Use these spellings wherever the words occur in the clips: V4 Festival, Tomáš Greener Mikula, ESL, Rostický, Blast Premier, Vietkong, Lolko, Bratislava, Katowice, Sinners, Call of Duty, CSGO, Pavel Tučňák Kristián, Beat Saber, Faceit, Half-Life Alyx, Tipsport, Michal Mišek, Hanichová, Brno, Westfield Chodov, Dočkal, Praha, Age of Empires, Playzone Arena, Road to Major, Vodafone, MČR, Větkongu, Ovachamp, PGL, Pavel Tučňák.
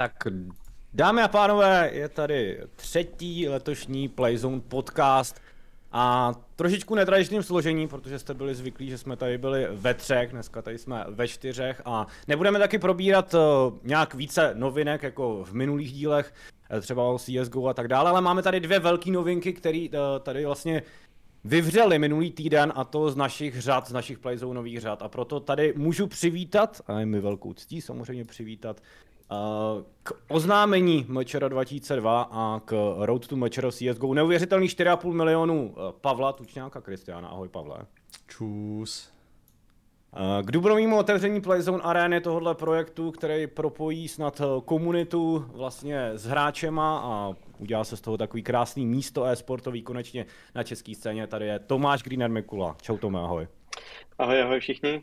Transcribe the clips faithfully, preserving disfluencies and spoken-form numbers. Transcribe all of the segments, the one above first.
Tak dámy a pánové, je tady třetí letošní Playzone podcast a trošičku netradičním složení, protože jste byli zvyklí, že jsme tady byli ve třech, dneska tady jsme ve čtyřech a nebudeme taky probírat nějak více novinek jako v minulých dílech, třeba o C S G O a tak dále, ale máme tady dvě velké novinky, které tady vlastně vyvřeli minulý týden, a to z našich řad, z našich Playzonových řad, a proto tady můžu přivítat, a je mi velkou ctí samozřejmě přivítat, Uh, k oznámení Majora dva tisíce dva a k Road to Major C S G O neuvěřitelný čtyři a půl milionu Pavla Tučňáka Kristiána. Ahoj Pavle. Čus. Uh, k dubnovému otevření Playzone Areny tohohle projektu, který propojí snad komunitu vlastně s hráčema a udělá se z toho takový krásný místo e-sportový konečně na české scéně. Tady je Tomáš Greener Mikula. Čau Tome, ahoj. Ahoj, ahoj všichni.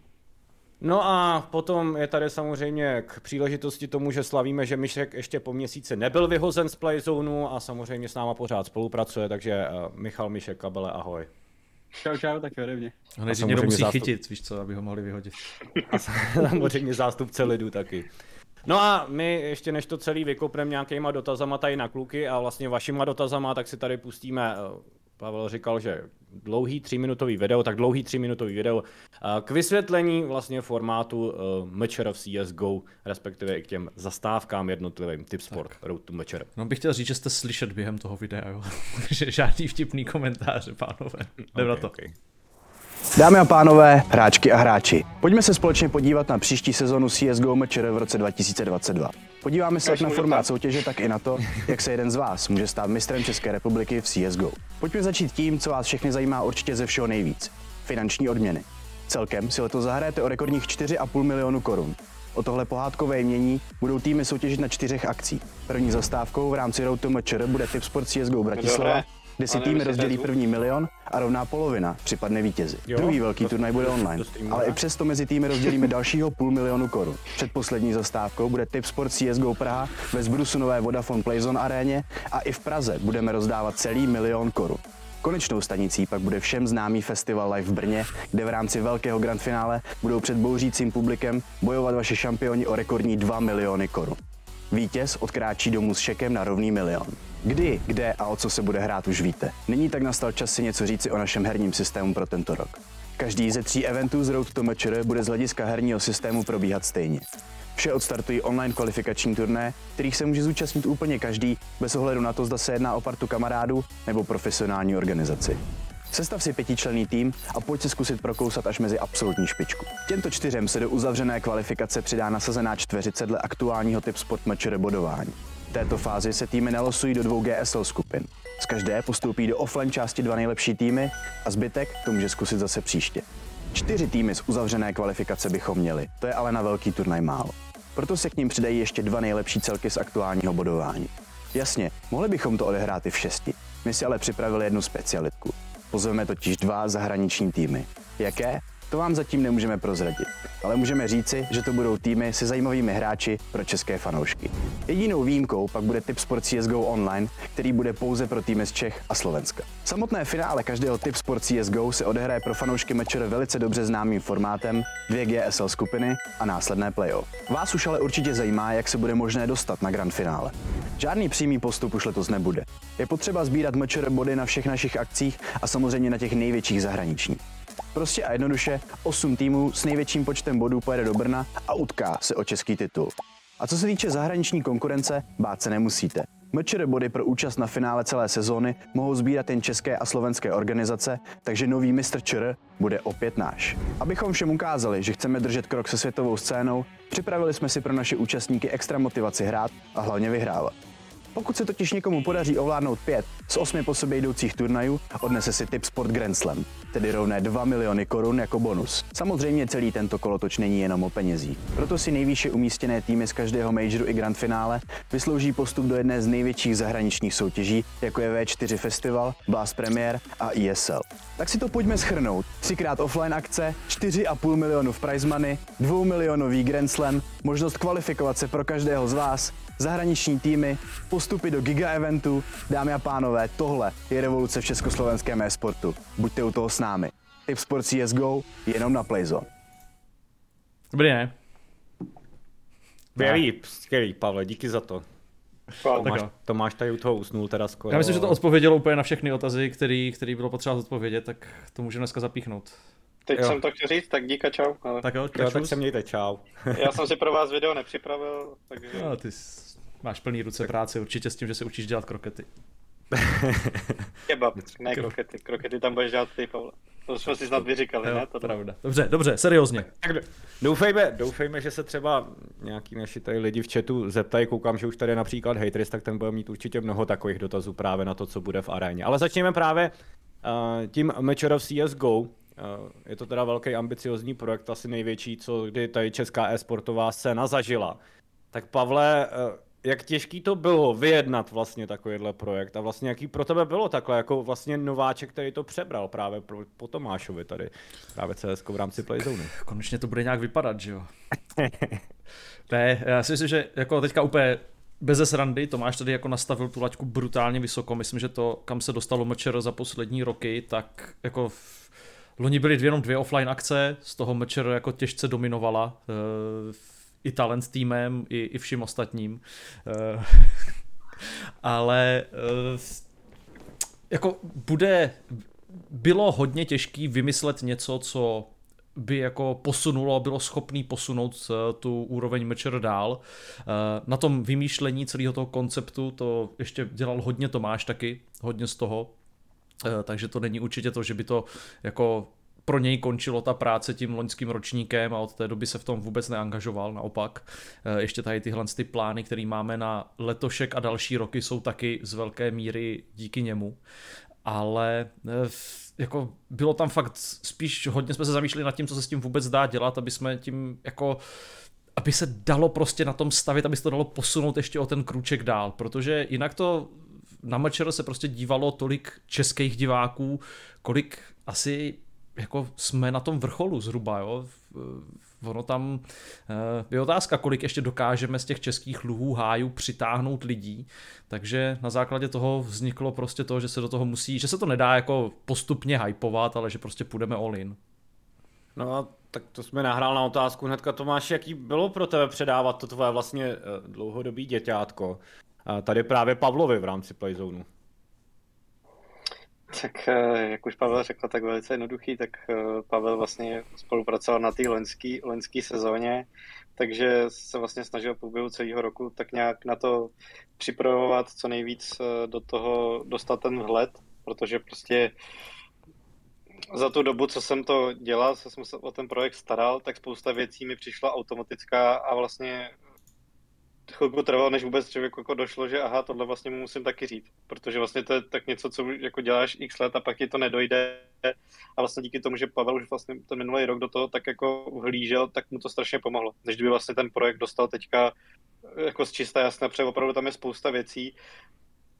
No a potom je tady samozřejmě k příležitosti tomu, že slavíme, že Mišek ještě po měsíci nebyl vyhozen z Playzonu a samozřejmě s náma pořád spolupracuje, takže Michal Mišek, kabele, ahoj. Čau, čau, tak ode mě. A nejdřív někdo musí zástup... chytit, víš co, aby ho mohli vyhodit. A samozřejmě zástupce lidu taky. No a my ještě než to celý vykopneme nějakýma dotazama tady na kluky a vlastně vašima dotazama, tak si tady pustíme... Pavel říkal, že dlouhý tříminutový video, tak dlouhý tříminutový video k vysvětlení vlastně formátu Major of C S G O, respektive i k těm zastávkám jednotlivým, Tipsport, Road to Major. No bych chtěl říct, že jste slyšet během toho videa, jo? Žádný vtipný komentáře, pánové. Jdem na to. Okay, okay. Dámy a pánové, hráčky a hráči, pojďme se společně podívat na příští sezonu C S G O Major v roce dva tisíce dvacet dva. Podíváme se jak na formát soutěže, tak i na to, jak se jeden z vás může stát mistrem České republiky v C S G O. Pojďme začít tím, co vás všechny zajímá určitě ze všeho nejvíc. Finanční odměny. Celkem si letos zahrajete o rekordních čtyři a půl milionu korun. O tohle pohádkové jmění budou týmy soutěžit na čtyřech akcích. První zastávkou v rámci Road to Major bude Tipsport C S G O Bratislava, kde si týmy rozdělí první milion a rovná polovina připadne vítězi. Jo, Druhý velký to, turnaj bude online, ale i přesto mezi týmy rozdělíme dalšího půl milionu korun. Předposlední zastávkou bude Tipsport C S G O Praha ve zbrusunové Vodafone Playzone aréně a i v Praze budeme rozdávat celý milion korun. Konečnou stanicí pak bude všem známý festival Live v Brně, kde v rámci velkého grandfinále budou před bouřícím publikem bojovat vaši šampioni o rekordní dva miliony korun. Vítěz odkráčí domů s šekem na rovný milion. Kdy, kde a o co se bude hrát už víte. Nyní tak nastal čas si něco říci o našem herním systému pro tento rok. Každý ze tří eventů z Road to Major bude z hlediska herního systému probíhat stejně. Vše odstartují online kvalifikační turné, kterých se může zúčastnit úplně každý, bez ohledu na to, zda se jedná o partu kamarádů nebo profesionální organizaci. Sestav si pětičlenný tým a pojď se zkusit prokousat až mezi absolutní špičku. Těmto čtyřem se do uzavřené kvalifikace přidá nasazená čtveřice dle aktuálního Tipsport Major bodování. V této fázi se týmy nelosují do dvou G S L skupin. Z každé postoupí do offline části dva nejlepší týmy a zbytek to může zkusit zase příště. Čtyři týmy z uzavřené kvalifikace bychom měli, to je ale na velký turnaj málo. Proto se k nim přidají ještě dva nejlepší celky z aktuálního bodování. Jasně, mohli bychom to odehrát i v šesti, my si ale připravili jednu specialitku. Pozveme totiž dva zahraniční týmy. Jaké? To vám zatím nemůžeme prozradit, ale můžeme říci, že to budou týmy se zajímavými hráči pro české fanoušky. Jedinou výjimkou pak bude Tipsport C S G O Online, který bude pouze pro týmy z Čech a Slovenska. Samotné finále každého Tipsport C S G O se odehraje pro fanoušky Major velice dobře známým formátem, dvě G S L skupiny a následné playoff. Vás už ale určitě zajímá, jak se bude možné dostat na grand finále. Žádný přímý postup už letos nebude. Je potřeba sbírat Major body na všech našich akcích a samozřejmě na těch největších zahraničních. Prostě a jednoduše, osm týmů s největším počtem bodů pojede do Brna a utká se o český titul. A co se týče zahraniční konkurence, bát se nemusíte. Major body pro účast na finále celé sezóny mohou sbírat jen české a slovenské organizace, takže nový mistr ČR bude opět náš. Abychom všem ukázali, že chceme držet krok se světovou scénou, připravili jsme si pro naše účastníky extra motivaci hrát a hlavně vyhrávat. Pokud se totiž někomu podaří ovládnout pět z osmi po sobě jdoucích turnajů, odnese si Tipsport Grand Slam, tedy rovné dva miliony korun jako bonus. Samozřejmě celý tento kolotoč není jenom o penězích. Proto si nejvýše umístěné týmy z každého majoru i grand finále vyslouží postup do jedné z největších zahraničních soutěží, jako je V čtyři Festival, Blast Premier a E S L. Tak si to pojďme shrnout. Třikrát offline akce, čtyři a půl milionu v prize money, dvoumilionový Grand Slam, možnost kvalifikovat se pro každého z vás, zahraniční týmy, postupy do giga eventu. Dámy a pánové, tohle je revoluce v československém e-sportu. Buďte u toho s námi. Tipsport C S G O jenom na Playzone. Dobrý, ne? Skvělý, skvělý, Pavle, díky za to. Tomáš, Tomáš tady u toho usnul teda skoro. Já myslím, že to odpovědělo úplně na všechny otazy, který, který bylo potřeba odpovědět, tak to můžeme dneska zapíchnout. Teď jo. Jsem to chtěl říct, tak díka, čau. Ale... Tak jo, jo tak se mějte, čau. Já jsem si pro vás video nepřipravil, takže... No, ty máš plný ruce tak. Práce určitě s tím, že se učíš dělat krokety. Kebab, ne krokety, krokety tam budeš dělat ty, Pavle. To jsme si snad vyříkali, jo, ne? To pravda. Dobře, dobře, seriózně. Tak, tak doufejme, doufejme, že se třeba nějaký naši tady lidi v chatu zeptají, koukám, že už tady je například haters, tak ten bude mít určitě mnoho takových dotazů právě na to, co bude v aréně. Ale začněme právě uh, tím Majorem C S G O. Uh, je to teda velký ambiciozní projekt, asi největší, co kdy tady česká e-sportová scéna zažila. Tak Pavle, uh, jak těžký to bylo vyjednat vlastně takovýhle projekt a vlastně jaký pro tebe bylo takhle jako vlastně nováček, který to přebral právě po Tomášovi tady, právě C S K v rámci Playzone. Konečně to bude nějak vypadat, že jo? Ne, já si myslím, že jako teďka úplně beze srandy Tomáš tady jako nastavil tu laťku brutálně vysoko, myslím, že to, kam se dostalo M Č R za poslední roky, tak jako v loni byly dvě, jenom dvě offline akce, z toho M Č R jako těžce dominovala i talent týmem, i, i všim ostatním. Uh, ale uh, jako bude, bylo hodně těžké vymyslet něco, co by jako posunulo, bylo schopný posunout tu úroveň M Č R dál. Na tom vymýšlení celého toho konceptu to ještě dělal hodně Tomáš taky, hodně z toho. Uh, takže to není určitě to, že by to jako pro něj končilo ta práce tím loňským ročníkem a od té doby se v tom vůbec neangažoval, naopak. Ještě tady tyhle ty plány, které máme na letošek a další roky, jsou taky z velké míry díky němu. Ale jako bylo tam fakt spíš, hodně jsme se zamýšleli nad tím, co se s tím vůbec dá dělat, aby jsme tím jako... aby se dalo prostě na tom stavit, aby se to dalo posunout ještě o ten krůček dál, protože jinak to... Na Mačero se prostě dívalo tolik českých diváků, kolik asi... jako jsme na tom vrcholu zhruba, jo. Ono tam je otázka, kolik ještě dokážeme z těch českých luhů, hájů přitáhnout lidí, takže na základě toho vzniklo prostě to, že se do toho musí, že se to nedá jako postupně hypovat, ale že prostě půjdeme all in. No a tak to jsme nahrál na otázku hnedka, Tomáš, jaký bylo pro tebe předávat to tvoje vlastně dlouhodobý děťátko tady právě Pavlovi v rámci Playzonu? Tak jak už Pavel řekl, tak velice jednoduchý, tak Pavel vlastně spolupracoval na té loňský, loňský sezóně, takže se vlastně snažil v průběhu celého roku tak nějak na to připravovat, co nejvíc do toho dostat ten vhled, protože prostě za tu dobu, co jsem to dělal, co jsem se o ten projekt staral, tak spousta věcí mi přišla automatická a vlastně chvilku trvalo, než vůbec člověku jako došlo, že aha, tohle vlastně mu musím taky říct, protože vlastně to je tak něco, co jako děláš x let a pak ti to nedojde a vlastně díky tomu, že Pavel už vlastně ten minulý rok do toho tak jako vhlížel, tak mu to strašně pomohlo, než kdyby vlastně ten projekt dostal teďka jako z čisté jasné, protože opravdu tam je spousta věcí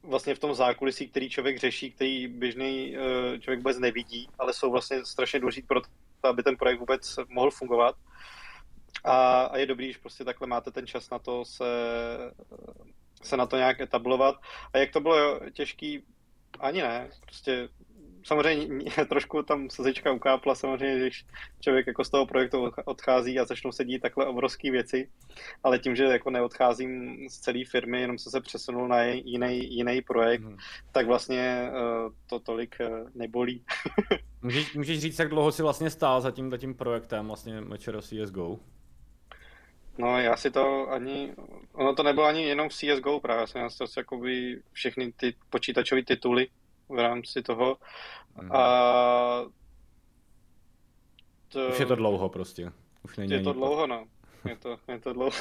vlastně v tom zákulisí, který člověk řeší, který běžný člověk vůbec nevidí, ale jsou vlastně strašně důležitý pro to, aby ten projekt vůbec mohl fungovat. A je dobrý, že prostě takhle máte ten čas na to se, se na to nějak etablovat. A jak to bylo těžký? Ani ne. Prostě samozřejmě trošku tam slzička ukápla, samozřejmě, když člověk jako z toho projektu odchází a začnou se dít takhle obrovské věci. Ale tím, že jako neodcházím z celé firmy, jenom jsem se přesunul na jiný, jiný projekt, hmm. tak vlastně to tolik nebolí. Můžeš, můžeš říct, jak dlouho jsi vlastně stál za tím, za tím projektem vlastně Major C S G O? No já si to ani, ono to nebylo ani jenom v C S G O právě, já jsem si jakoby všechny ty počítačové tituly v rámci toho a... To... Už je to dlouho prostě, už není. Je to dlouho, no, je to, je to dlouho.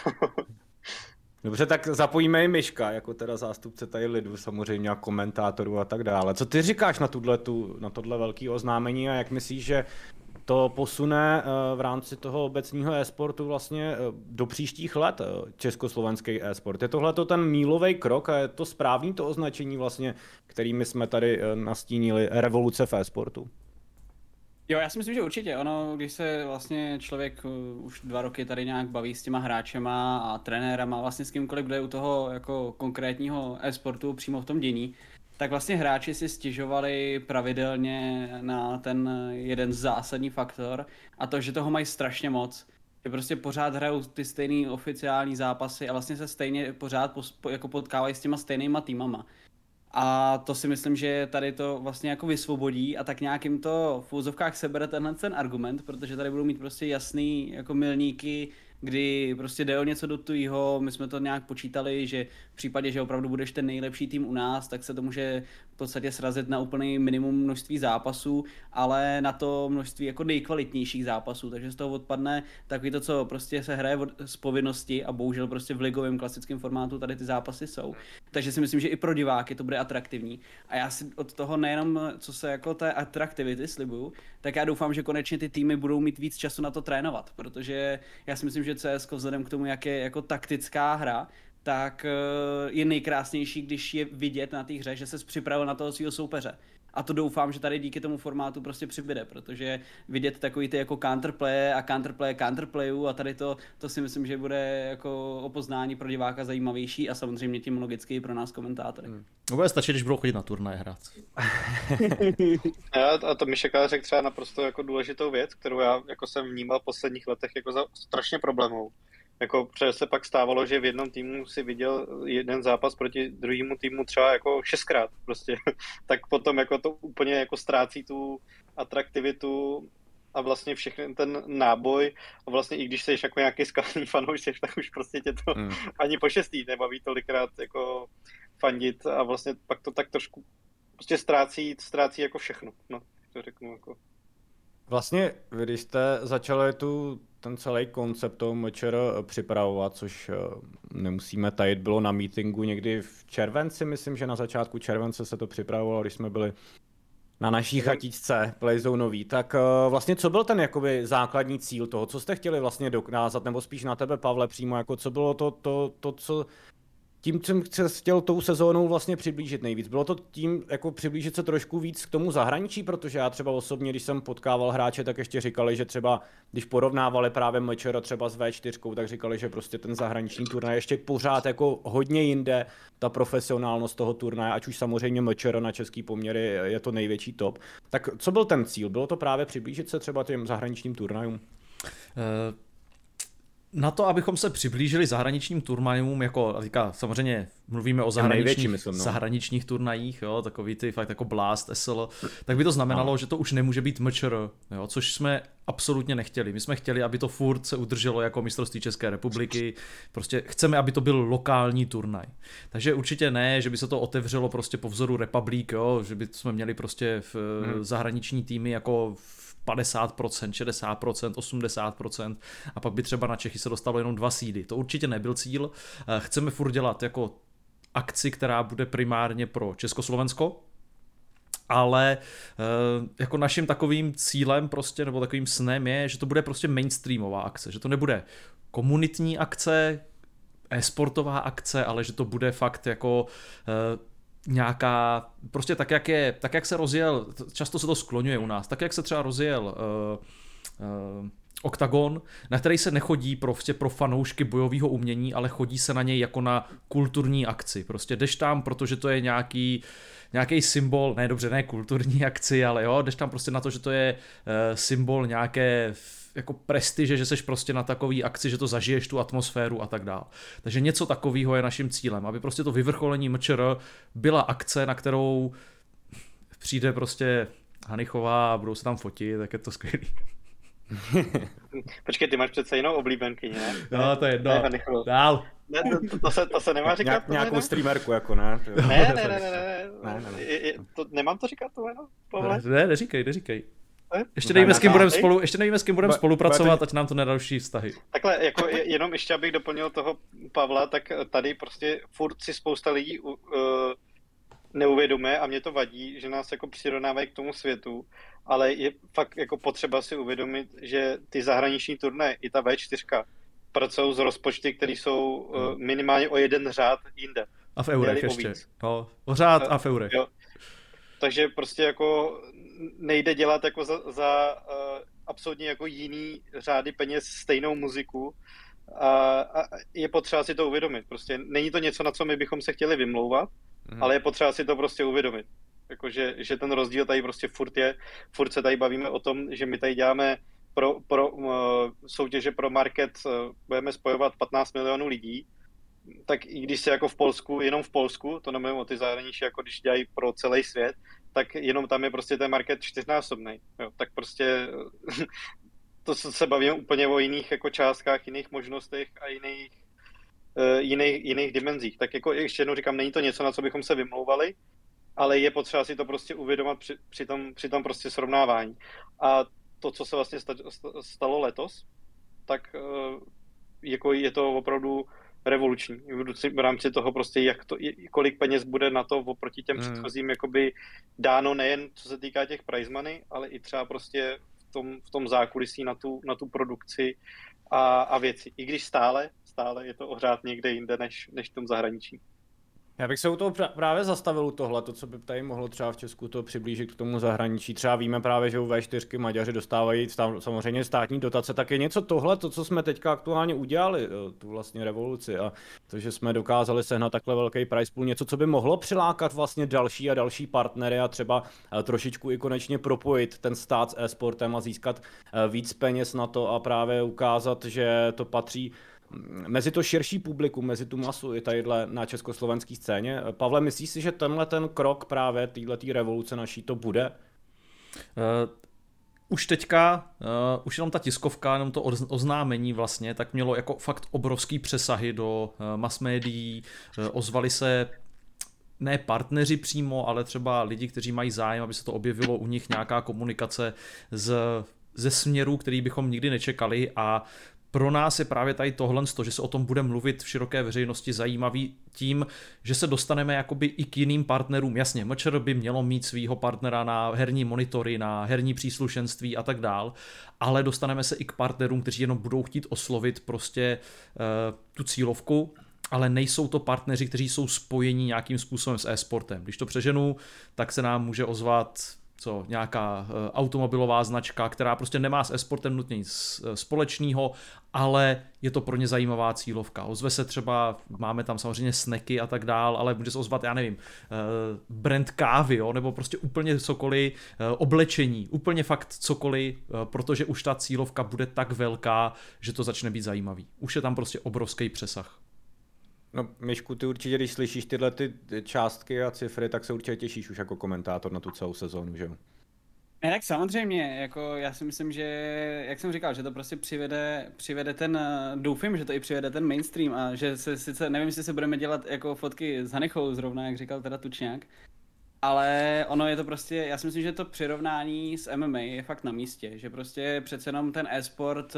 Dobře, tak zapojíme i Miška, jako teda zástupce tady lidu, samozřejmě a komentátorů a tak dále. Co ty říkáš na, tu, na tohle velké oznámení a jak myslíš, že to posune v rámci toho obecního e-sportu vlastně do příštích let československý e-sport? Je tohle to ten mílovej krok a je to správný to označení vlastně, kterými jsme tady nastínili revoluce v e-sportu? Jo, já si myslím, že určitě. Ono, když se vlastně člověk už dva roky tady nějak baví s těma hráčema a trenérama, vlastně s kýmkoliv, kdo je u toho jako konkrétního e-sportu přímo v tom dění, tak vlastně hráči si stěžovali pravidelně na ten jeden zásadní faktor a to, že toho mají strašně moc. že prostě pořád hrajou ty stejné oficiální zápasy a vlastně se stejně pořád po, jako potkávají s těma stejnýma týmama. A to si myslím, že tady to vlastně jako vysvobodí a tak nějak jim to v úzovkách sebere tenhle ten argument, protože tady budou mít prostě jasný jako milníky, kdy prostě jde o něco do tujího, my jsme to nějak počítali, že v případě, že opravdu budeš ten nejlepší tým u nás, tak se to může v podstatě srazit na úplný minimum množství zápasů, ale na to množství jako nejkvalitnějších zápasů, takže z toho odpadne takový to, co prostě se hraje z povinnosti a bohužel prostě v ligovém klasickém formátu tady ty zápasy jsou. Takže si myslím, že i pro diváky to bude atraktivní. A já si od toho nejenom, co se jako té atraktivity slibuju, tak já doufám, že konečně ty týmy budou mít víc času na to trénovat, protože já si myslím, že C S K O vzhledem k tomu, jak je jako taktická hra, tak je nejkrásnější, když je vidět na té hře, že ses připravil na toho svého soupeře. A to doufám, že tady díky tomu formátu prostě přibude, protože vidět takový ty jako counterplay a counterplay counterplayu a tady to, to si myslím, že bude jako o poznání pro diváka zajímavější a samozřejmě tím logicky i pro nás komentátory. Hmm. No bude stačit, když budou chodit na turnaje hrát. A to Mišek řekl třeba naprosto jako důležitou věc, kterou já jako jsem vnímal v posledních letech jako za strašně problémovou. Jako přes se pak stávalo, že v jednom týmu si viděl jeden zápas proti druhému týmu třeba jako šestkrát prostě, tak potom jako to úplně jako ztrácí tu atraktivitu a vlastně všechny ten náboj a vlastně i když jsi jako nějaký skalný fanoušek, tak už prostě tě to mm. ani po šestý nebaví tolikrát jako fandit a vlastně pak to tak trošku prostě ztrácí, ztrácí jako všechno, no to řeknu jako. Vlastně vy, když jste začali tu, ten celý koncept toho mečer připravovat, což nemusíme tajit, bylo na meetingu někdy v červenci, myslím, že na začátku července se to připravovalo, když jsme byli na naší chatičce Playzonový, tak vlastně co byl ten jakoby základní cíl toho, co jste chtěli vlastně dokázat, nebo spíš na tebe, Pavle, přímo, jako co bylo to, to, to co... Tím, co jsem chtěl tou sezónou vlastně přiblížit nejvíc. Bylo to tím jako přiblížit se trošku víc k tomu zahraničí, protože já třeba osobně, když jsem potkával hráče, tak ještě říkali, že třeba, když porovnávali právě mečera třeba s vé čtyři, tak říkali, že prostě ten zahraniční turnaj ještě pořád jako hodně jinde, ta profesionálnost toho turnaje, ať už samozřejmě mečera na český poměry je to největší top. Tak co byl ten cíl? Bylo to právě přiblížit se třeba těm zahraničním turnajům? Uh... Na to, abychom se přiblížili zahraničním turnajům, jako říká, samozřejmě mluvíme o zahraničních, myslím, no. zahraničních turnajích, jo, takový ty fakt jako Blast, E S L, tak by to znamenalo, no. že to už nemůže být M Č R, jo, což jsme absolutně nechtěli. My jsme chtěli, aby to furt se udrželo jako mistrovství České republiky, prostě chceme, aby to byl lokální turnaj. Takže určitě ne, že by se to otevřelo prostě po vzoru Republik, jo, že by jsme měli prostě v hmm. zahraniční týmy jako v padesát procent, šedesát procent, osmdesát procent a pak by třeba na Čechy se dostalo jenom dva seedy. To určitě nebyl cíl. Chceme furt dělat jako akci, která bude primárně pro Československo, ale jako naším takovým cílem prostě, nebo takovým snem je, že to bude prostě mainstreamová akce, že to nebude komunitní akce, e-sportová akce, ale že to bude fakt jako nějaká, prostě tak, jak je, tak, jak se rozjel, často se to skloňuje u nás, tak, jak se třeba rozjel uh, uh, Oktagon, na který se nechodí prostě pro fanoušky bojového umění, ale chodí se na něj jako na kulturní akci. Prostě jdeš tam, protože to je nějaký, nějaký symbol, ne dobře, ne kulturní akci, ale jo, jdeš tam prostě na to, že to je uh, symbol nějaké jako prestiže, že seš prostě na takový akci, že to zažiješ tu atmosféru a tak dál. Takže něco takového je naším cílem, aby prostě to vyvrcholení M Č R byla akce, na kterou přijde prostě Hanichová a budou se tam fotit, tak je to skvělý. Počkej, ty máš přece jinou oblíbenky, ne? No, to je jedno. Ne, dál. Ne, to, to, se, to se nemá říkat. Nějak, nějakou ne? streamerku, jako ne? Ne, ne, ne, ne, ne, ne, ne, ne, ne. Je, to, nemám to říkat, tohle, no? Pavle? Ne, neříkej, neříkej. Ještě nevíme, s kým budeme spolu, ještě nevíme, s kým budeme spolupracovat, ať nám to nedalší vztahy. Takhle, jako jenom ještě, abych doplnil toho Pavla, tak tady prostě furt si spousta lidí uh, neuvědomuje a mě to vadí, že nás jako přirovnávají k tomu světu, ale je fakt jako potřeba si uvědomit, že ty zahraniční turnaje, i ta vé čtyři, pracují z rozpočty, které jsou uh, minimálně o jeden řád jinde. A v eurech ještě. No, o řád a v eurech. Jo. Takže prostě jako nejde dělat jako za, za uh, absolutně jako jiný řády peněz stejnou muziku a, a je potřeba si to uvědomit. Prostě není to něco, na co my bychom se chtěli vymlouvat, mm. ale je potřeba si to prostě uvědomit. Jako, že, že ten rozdíl tady prostě furt je, furt se tady bavíme o tom, že my tady děláme pro, pro uh, soutěže pro market uh, budeme spojovat patnáct milionů lidí, tak i když se jako v Polsku, jenom v Polsku, to nemluvím o ty zahraničí, jako když dělají pro celý svět, tak jenom tam je prostě ten market čtyřnásobnej. Jo, tak prostě to se bavíme úplně o jiných jako částkách, jiných možnostech a jiných, uh, jiných, jiných dimenzích. Tak jako ještě jednou říkám, není to něco, na co bychom se vymlouvali, ale je potřeba si to prostě uvědomat při, při, tom, při tom prostě srovnávání. A to, co se vlastně stalo letos, tak jako je to opravdu revoluční. V rámci toho prostě, jak to, kolik peněz bude na to oproti těm mm. předchozím jakoby dáno nejen co se týká těch prize money, ale i třeba prostě v tom, v tom zákulisí na tu, na tu produkci a, a věci. I když stále, stále je to ohřát někde jinde než, než v tom zahraničí. Já bych se u toho právě zastavil u tohle, to, co by tady mohlo třeba v Česku to přiblížit k tomu zahraničí. Třeba víme právě, že u V čtyři Maďaři dostávají samozřejmě státní dotace, tak je něco tohle, to, co jsme teďka aktuálně udělali, tu vlastně revoluci a to, že jsme dokázali sehnat takhle velký prize pool, něco, co by mohlo přilákat vlastně další a další partnery a třeba trošičku i konečně propojit ten stát s e-sportem a získat víc peněz na to a právě ukázat, že to patří mezi to širší publikum, mezi tu masu i tadyhle na československé scéně. Pavle, myslíš si, že tenhle ten krok právě této revoluce naší to bude? Uh, už teďka, uh, už jenom ta tiskovka, jenom to oznámení vlastně, tak mělo jako fakt obrovský přesahy do uh, mass médií, uh, ozvali se ne partneři přímo, ale třeba lidi, kteří mají zájem, aby se to objevilo u nich nějaká komunikace z, ze směru, který bychom nikdy nečekali a pro nás je právě tady tohle, to, že se o tom bude mluvit v široké veřejnosti zajímavý tím, že se dostaneme jakoby i k jiným partnerům. Jasně, M Č R by mělo mít svýho partnera na herní monitory, na herní příslušenství a tak dál, ale dostaneme se i k partnerům, kteří jenom budou chtít oslovit prostě uh, tu cílovku, ale nejsou to partneři, kteří jsou spojeni nějakým způsobem s e-sportem. Když to přeženu, tak se nám může ozvat co, nějaká automobilová značka, která prostě nemá s e-sportem nutně nic společného, ale je to pro ně zajímavá cílovka. Ozve se třeba, máme tam samozřejmě snacky a tak dál, ale může se ozvat, já nevím, brand kávy, jo? Nebo prostě úplně cokoliv, oblečení, úplně fakt cokoliv, protože už ta cílovka bude tak velká, že to začne být zajímavý. Už je tam prostě obrovský přesah. No, Mišku, ty určitě, když slyšíš tyhle ty částky a cifry, tak se určitě těšíš už jako komentátor na tu celou sezónu, že jo? Ne, tak samozřejmě, jako já si myslím, že, jak jsem říkal, že to prostě přivede, přivede ten, doufím, že to i přivede ten mainstream a že se sice, nevím, jestli se budeme dělat jako fotky s Hanechou zrovna, jak říkal teda Tučňák, ale ono je to prostě, já si myslím, že to přirovnání s M M A je fakt na místě, že prostě přece jenom ten e-sport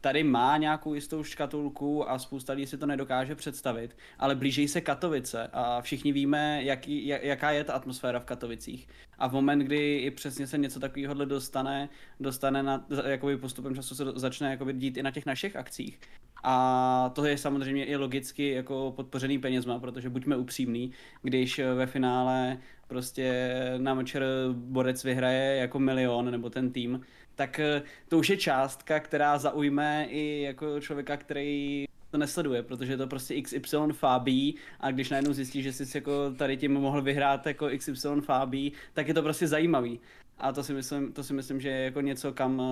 tady má nějakou jistou škatulku a spousta lidí si to nedokáže představit, ale blíží se Katowice a všichni víme, jaký, jaká je ta atmosféra v Katovicích. A v moment, kdy i přesně se něco takového dostane, dostane na, jakoby postupem času se začne jakoby dít i na těch našich akcích. A to je samozřejmě i logicky jako podpořený penězma, protože buďme upřímní, když ve finále prostě na večer borec vyhraje jako milion nebo ten tým, tak to už je částka, která zaujme i jako člověka, který to nesleduje, protože je to prostě X Y fábí a když najednou zjistí, že jsi jako tady tím mohl vyhrát jako X Y fábí, tak je to prostě zajímavý. A to si myslím, to si myslím, že je jako něco, kam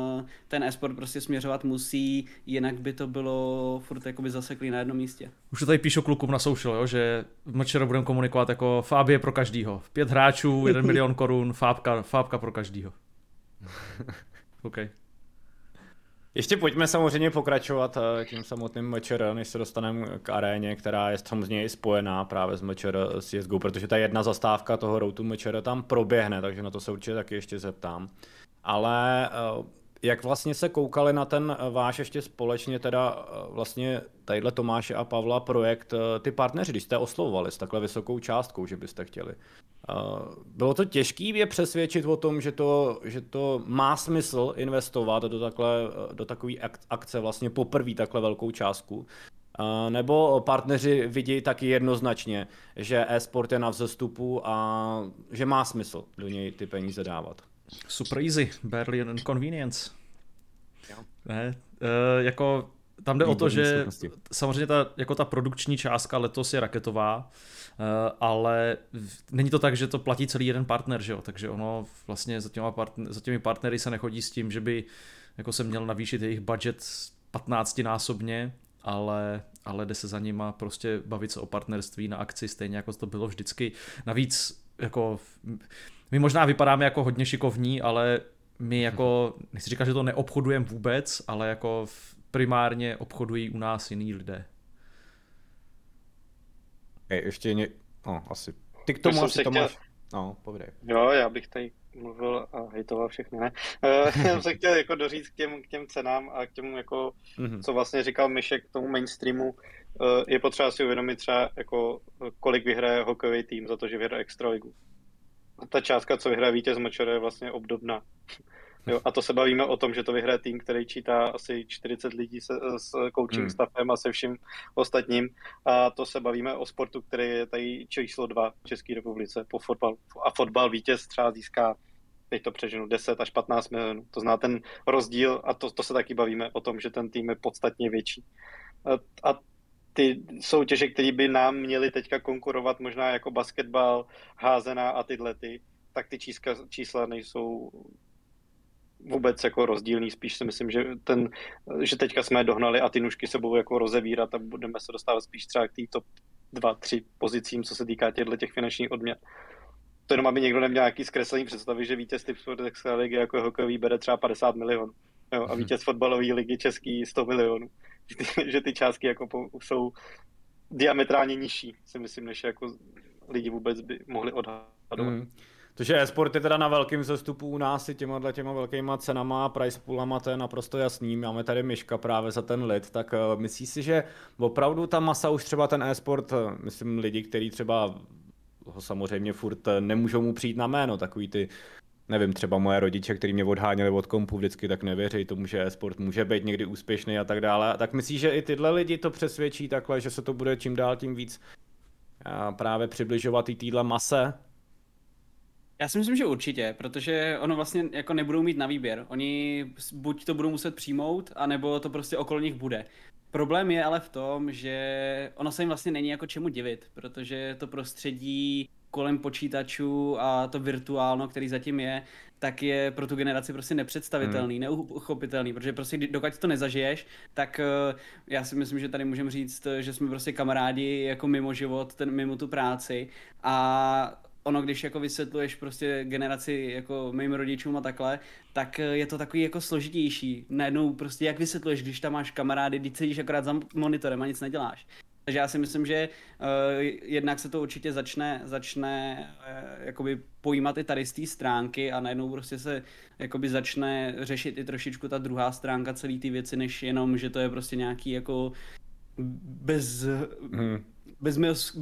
ten e-sport prostě směřovat musí, jinak by to bylo furt jakoby zaseklý na jednom místě. Už to tady píšu klukům na social, jo, že včera budeme komunikovat jako fábie pro každýho. Pět hráčů, jeden milion korun, fábka, fábka pro každýho. Okay. Ještě pojďme samozřejmě pokračovat tím samotným M Č R, než se dostaneme k aréně, která je samozřejmě i spojená právě s M Č R C S G O, protože ta jedna zastávka toho Road to M Č R tam proběhne, takže na to se určitě taky ještě zeptám. Ale jak vlastně se koukali na ten váš ještě společně teda vlastně tadyhle Tomáše a Pavla projekt, ty partneři, když jste oslovovali s takhle vysokou částkou, že byste chtěli. Bylo to těžké je přesvědčit o tom, že to, že to má smysl investovat do, takhle, do takové akce vlastně poprvé takhle velkou částku? Nebo partneři vidí taky jednoznačně, že e-sport je na vzestupu a že má smysl do něj ty peníze dávat? Super easy, barely an inconvenience. Ne, e, jako tam jde o to, že samozřejmě ta, jako ta produkční částka letos je raketová, ale není to tak, že to platí celý jeden partner, že jo? Takže ono vlastně za těmi partnery se nechodí s tím, že by jako jsem měl navýšit jejich budget patnáctinásobně, ale, ale jde se za nima prostě bavit se o partnerství na akci, stejně jako to bylo vždycky. Navíc jako my možná vypadáme jako hodně šikovní, ale my jako, nechci říkat, že to neobchodujeme vůbec, ale jako primárně obchodují u nás jiní lidé. Hey, ještě ně... no, asi. Ty k tomu Už asi to máš. Chtěl... No, povídej. Jo, já bych tady mluvil a hejtoval všechny, ne? Já jsem se chtěl jako doříct k těm, k těm cenám a k těmu, jako, mm-hmm. co vlastně říkal Mišek, k tomu mainstreamu. Je potřeba si uvědomit třeba, jako, kolik vyhraje hokejový tým za to, že vyhraje extraligu. A ta částka, co vyhraje vítěz Močera, je vlastně obdobná. Jo, a to se bavíme o tom, že to vyhraje tým, který čítá asi čtyřicet lidí se, s coaching hmm. staffem a se vším ostatním. A to se bavíme o sportu, který je tady číslo dva v České republice po fotbalu. A fotbal vítěz třeba získá, teď to přeženu, deset až patnáct milionů. To zná ten rozdíl a to, to se taky bavíme o tom, že ten tým je podstatně větší. A, a ty soutěže, které by nám měly teďka konkurovat, možná jako basketbal, házená a tyhle ty, tak ty čísla, čísla nejsou vůbec jako rozdílný, spíš si myslím, že ten, že teďka jsme je dohnali a ty nůžky se budou jako rozevírat a budeme se dostávat spíš třeba k tý top dva tři pozicím, co se týká těchto těch finančních odměn. To jenom, aby někdo neměl nějaký zkreslený představy, že vítěz Tipsport ligy jako hokejový bere třeba padesát milionů, jo, a vítěz fotbalové ligy český sto milionů. Že ty částky jako po, jsou diametrálně nižší, si myslím, než jako lidi vůbec by mohli odhadovat. Mm. To, že e-sport je teda na velkém zestupu u nás i těma, těma velkýma cenama a price poolama, to je naprosto jasný. Máme tady Miška právě za ten lid, tak myslíš si, že opravdu ta masa už třeba ten e-sport, myslím lidi, kteří třeba ho samozřejmě furt nemůžou mu přijít na jméno, takový ty, nevím, třeba moje rodiče, kteří mě odháněli od kompu vždycky, tak nevěří tomu, že e-sport může být někdy úspěšný a tak dále. Tak myslíš, že i tyhle lidi to přesvědčí takhle, že se to bude čím dál tím víc právě přibližovat i téhle mase? Já si myslím, že určitě, protože ono vlastně jako nebudou mít na výběr. Oni buď to budou muset přijmout, anebo to prostě okolo nich bude. Problém je ale v tom, že ono se jim vlastně není jako čemu divit, protože to prostředí kolem počítačů a to virtuálno, který zatím je, tak je pro tu generaci prostě nepředstavitelný, hmm. neuchopitelný, protože prostě dokud to nezažiješ, tak já si myslím, že tady můžeme říct, že jsme prostě kamarádi jako mimo život, ten, mimo tu práci a ono, když jako vysvětluješ prostě generaci jako mým rodičům a takhle, tak je to takový jako složitější. Najednou prostě jak vysvětluješ, když tam máš kamarády, když sedíš akorát za monitorem a nic neděláš. Takže já si myslím, že uh, jednak se to určitě začne, začne uh, jakoby pojímat i tady z té stránky a najednou prostě se jakoby začne řešit i trošičku ta druhá stránka celý ty věci, než jenom, že to je prostě nějaký jako bez... Hmm.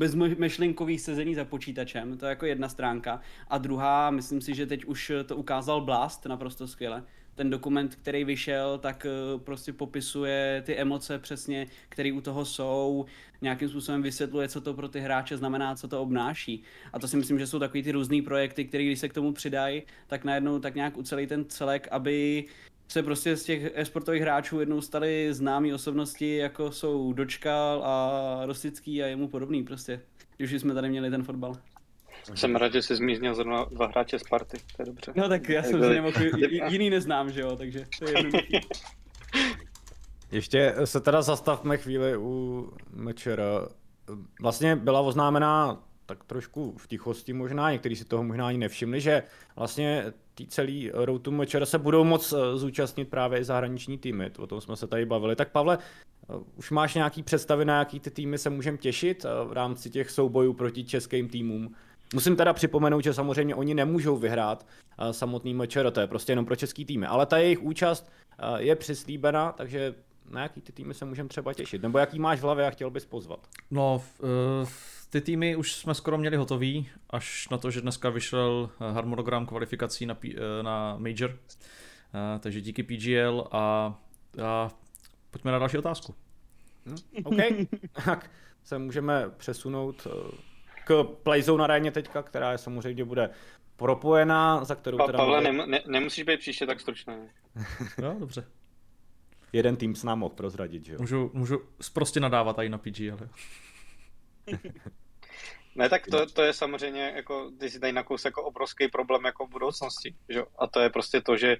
bezmyšlenkový sezení za počítačem, to je jako jedna stránka. A druhá, myslím si, že teď už to ukázal Blast naprosto skvěle. Ten dokument, který vyšel, tak prostě popisuje ty emoce přesně, které u toho jsou, nějakým způsobem vysvětluje, co to pro ty hráče znamená, co to obnáší. A to si myslím, že jsou takový ty různý projekty, které když se k tomu přidají, tak najednou tak nějak ucelí ten celek, aby se prostě z těch e-sportových hráčů jednou staly známé osobnosti, jako jsou Dočkal a Rostický a jemu podobný prostě. Už jsme tady měli ten fotbal. Jsem rád, že jsi zmínil zrovna dva hráče z party, to je dobře. No tak já jsem si nemohl, jiný neznám, že jo, takže to je jednoduchý. Ještě se teda zastavme chvíli u Mečera. Vlastně byla oznámená tak trošku v tichosti možná, někteří si toho možná ani nevšimli, že vlastně tý celý Road to Major se budou moc zúčastnit právě i zahraniční týmy, o tom jsme se tady bavili. Tak Pavle, už máš nějaký představy, na jaký ty týmy se můžeme těšit v rámci těch soubojů proti českým týmům? Musím teda připomenout, že samozřejmě oni nemůžou vyhrát samotný Major, to je prostě jenom pro český týmy, ale ta jejich účast je přislíbená, takže na jaký ty týmy se můžeme třeba těšit? Nebo jaký máš v hlavě a chtěl bys pozvat? No, uh... ty týmy už jsme skoro měli hotový, až na to, že dneska vyšel harmonogram kvalifikací na, P- na Major, takže díky P G L a, a pojďme na další otázku. Hmm, OK, tak se můžeme přesunout k Playzone Aréně teďka, která je samozřejmě bude propojená, za kterou... Pa, teda Pavle, bude... ne, nemusíš být příště tak stručný. Jo, dobře. Jeden tým s námi mohl prozradit, že jo? Můžu, můžu prostě nadávat i na P G L. Ne, tak to, to je samozřejmě, jako, ty si tady nakous jako obrovský problém jako v budoucnosti, že? A to je prostě to, že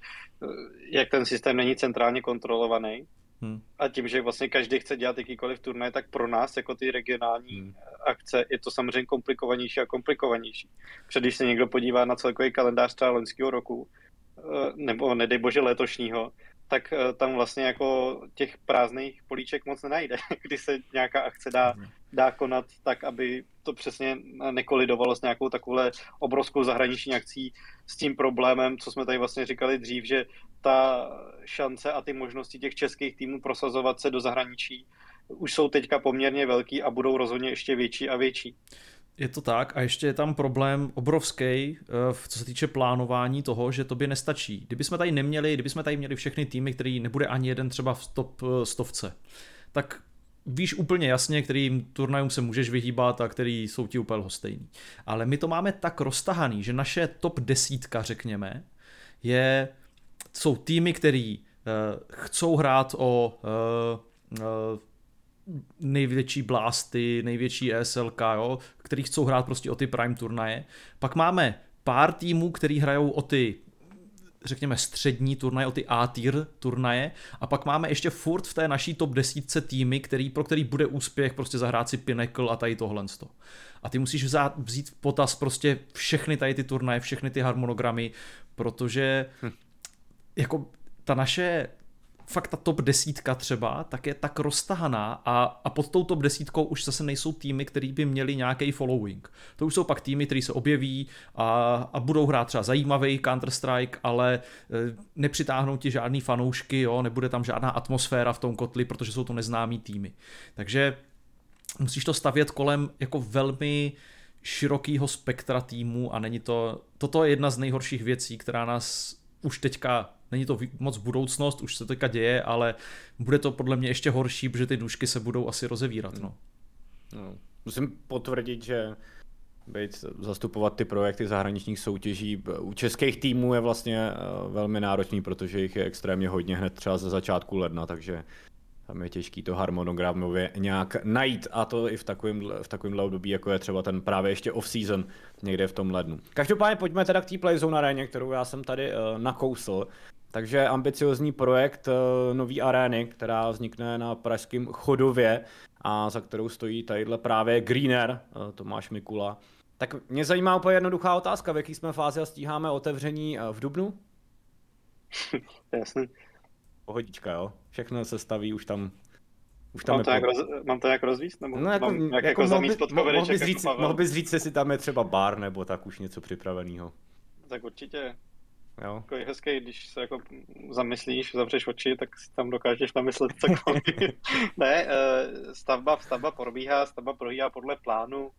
jak ten systém není centrálně kontrolovaný, hmm. a tím, že vlastně každý chce dělat jakýkoliv turnaje, tak pro nás jako ty regionální hmm. akce je to samozřejmě komplikovanější a komplikovanější. Protože když se někdo podívá na celkový kalendář třeba loňského roku, nebo nedej bože letošního, tak tam vlastně jako těch prázdných políček moc nenajde, když se nějaká akce dá, dá konat tak, aby to přesně nekolidovalo s nějakou takovouhle obrovskou zahraniční akcí s tím problémem, co jsme tady vlastně říkali dřív, že ta šance a ty možnosti těch českých týmů prosazovat se do zahraničí už jsou teďka poměrně velký a budou rozhodně ještě větší a větší. Je to tak a ještě je tam problém obrovský, co se týče plánování toho, že tobě nestačí. Kdyby jsme tady neměli, kdyby jsme tady měli všechny týmy, který nebude ani jeden třeba v top stovce, tak víš úplně jasně, kterým turnajům se můžeš vyhýbat a který jsou ti úplně lhostejný. Ale my to máme tak roztahaný, že naše top desítka, řekněme, je, jsou týmy, který uh, chcou hrát o... Uh, uh, největší blásty, největší E S L K, jo, který chcou hrát prostě o ty prime turnaje. Pak máme pár týmů, který hrajou o ty, řekněme, střední turnaje, o ty A-tier turnaje a pak máme ještě furt v té naší top desítce týmy, který, pro který bude úspěch prostě zahrát si Pinnacle a tady tohle. A ty musíš vzát, vzít v potaz prostě všechny tady ty turnaje, všechny ty harmonogramy, protože hm. jako ta naše fakt ta top desítka třeba, tak je tak roztahaná a, a pod tou top desítkou už zase nejsou týmy, který by měli nějaký following. To už jsou pak týmy, který se objeví a, a budou hrát třeba zajímavý Counter-Strike, ale e, nepřitáhnou ti žádný fanoušky, jo, nebude tam žádná atmosféra v tom kotli, protože jsou to neznámý týmy. Takže musíš to stavět kolem jako velmi širokýho spektra týmů a není to, toto je jedna z nejhorších věcí, která nás už teďka, není to moc budoucnost, už se teďka děje, ale bude to podle mě ještě horší, protože ty nůžky se budou asi rozevírat. No. No. Musím potvrdit, že být, zastupovat ty projekty zahraničních soutěží u českých týmů je vlastně velmi náročný, protože jich je extrémně hodně hned třeba ze začátku ledna, takže tam je těžký to harmonogramově nějak najít a to i v takovém v takovémhle období, jako je třeba ten právě ještě off-season někde v tom lednu. Každopádně pojďme teda k té Playzone aréně, kterou já jsem tady uh, nakousl. Takže ambiciozní projekt uh, nový arény, která vznikne na pražském Chodově a za kterou stojí tadyhle právě Greener, uh, Tomáš Mikula. Tak mě zajímá úplně jednoduchá otázka, v jaký jsme fázi a stíháme otevření uh, v dubnu? Jasně. Pohodička, jo. Všechno se staví, už tam... Už tam mám, to jak roz, mám to nějak rozvíst? Nebo no jako, mám jak jako zamíst pod kovereček? Mohl bys říct, jestli tam je třeba bar nebo tak už něco připraveného. Tak určitě. Jo. Jako je hezký, když se jako zamyslíš, zavřeš oči, tak si tam dokážeš namyslet cokoliv. Ne, stavba, stavba probíhá, stavba probíhá podle plánu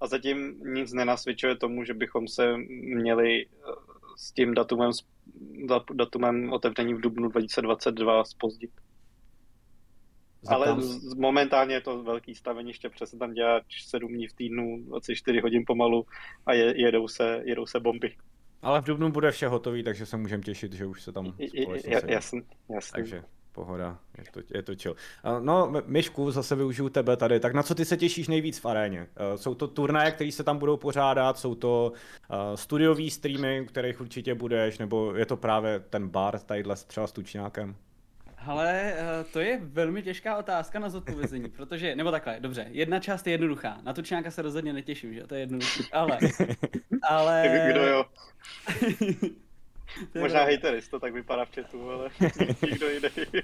a zatím nic nenasvědčuje tomu, že bychom se měli s tím datumem, datumem otevření v dubnu dva tisíce dvacet dva zpozdit. Ale z, momentálně je to velký staveniště, přesně tam dělá sedm dní v týdnu, dvacet čtyři hodin pomalu a je, jedou, se, jedou se bomby. Ale v dubnu bude vše hotový, takže se můžeme těšit, že už se tam společně j, j, jasný, jasný. Takže pohoda, je to, je to chill. No, Myšku, zase využiju tebe tady. Tak na co ty se těšíš nejvíc v aréně? Jsou to turnaje, které se tam budou pořádat, jsou to studiový streamy, kterých určitě budeš, nebo je to právě ten bar tadyhle třeba s Tučňákem? Ale to je velmi těžká otázka na zodpovězení, protože, nebo takhle, dobře, jedna část je jednoduchá, na Tučňáka se rozhodně netěším, že to je jednoduchý, ale, ale... Kdo jo? Možná hejterist, to tak vypadá v chatu, ale nikdo jiný.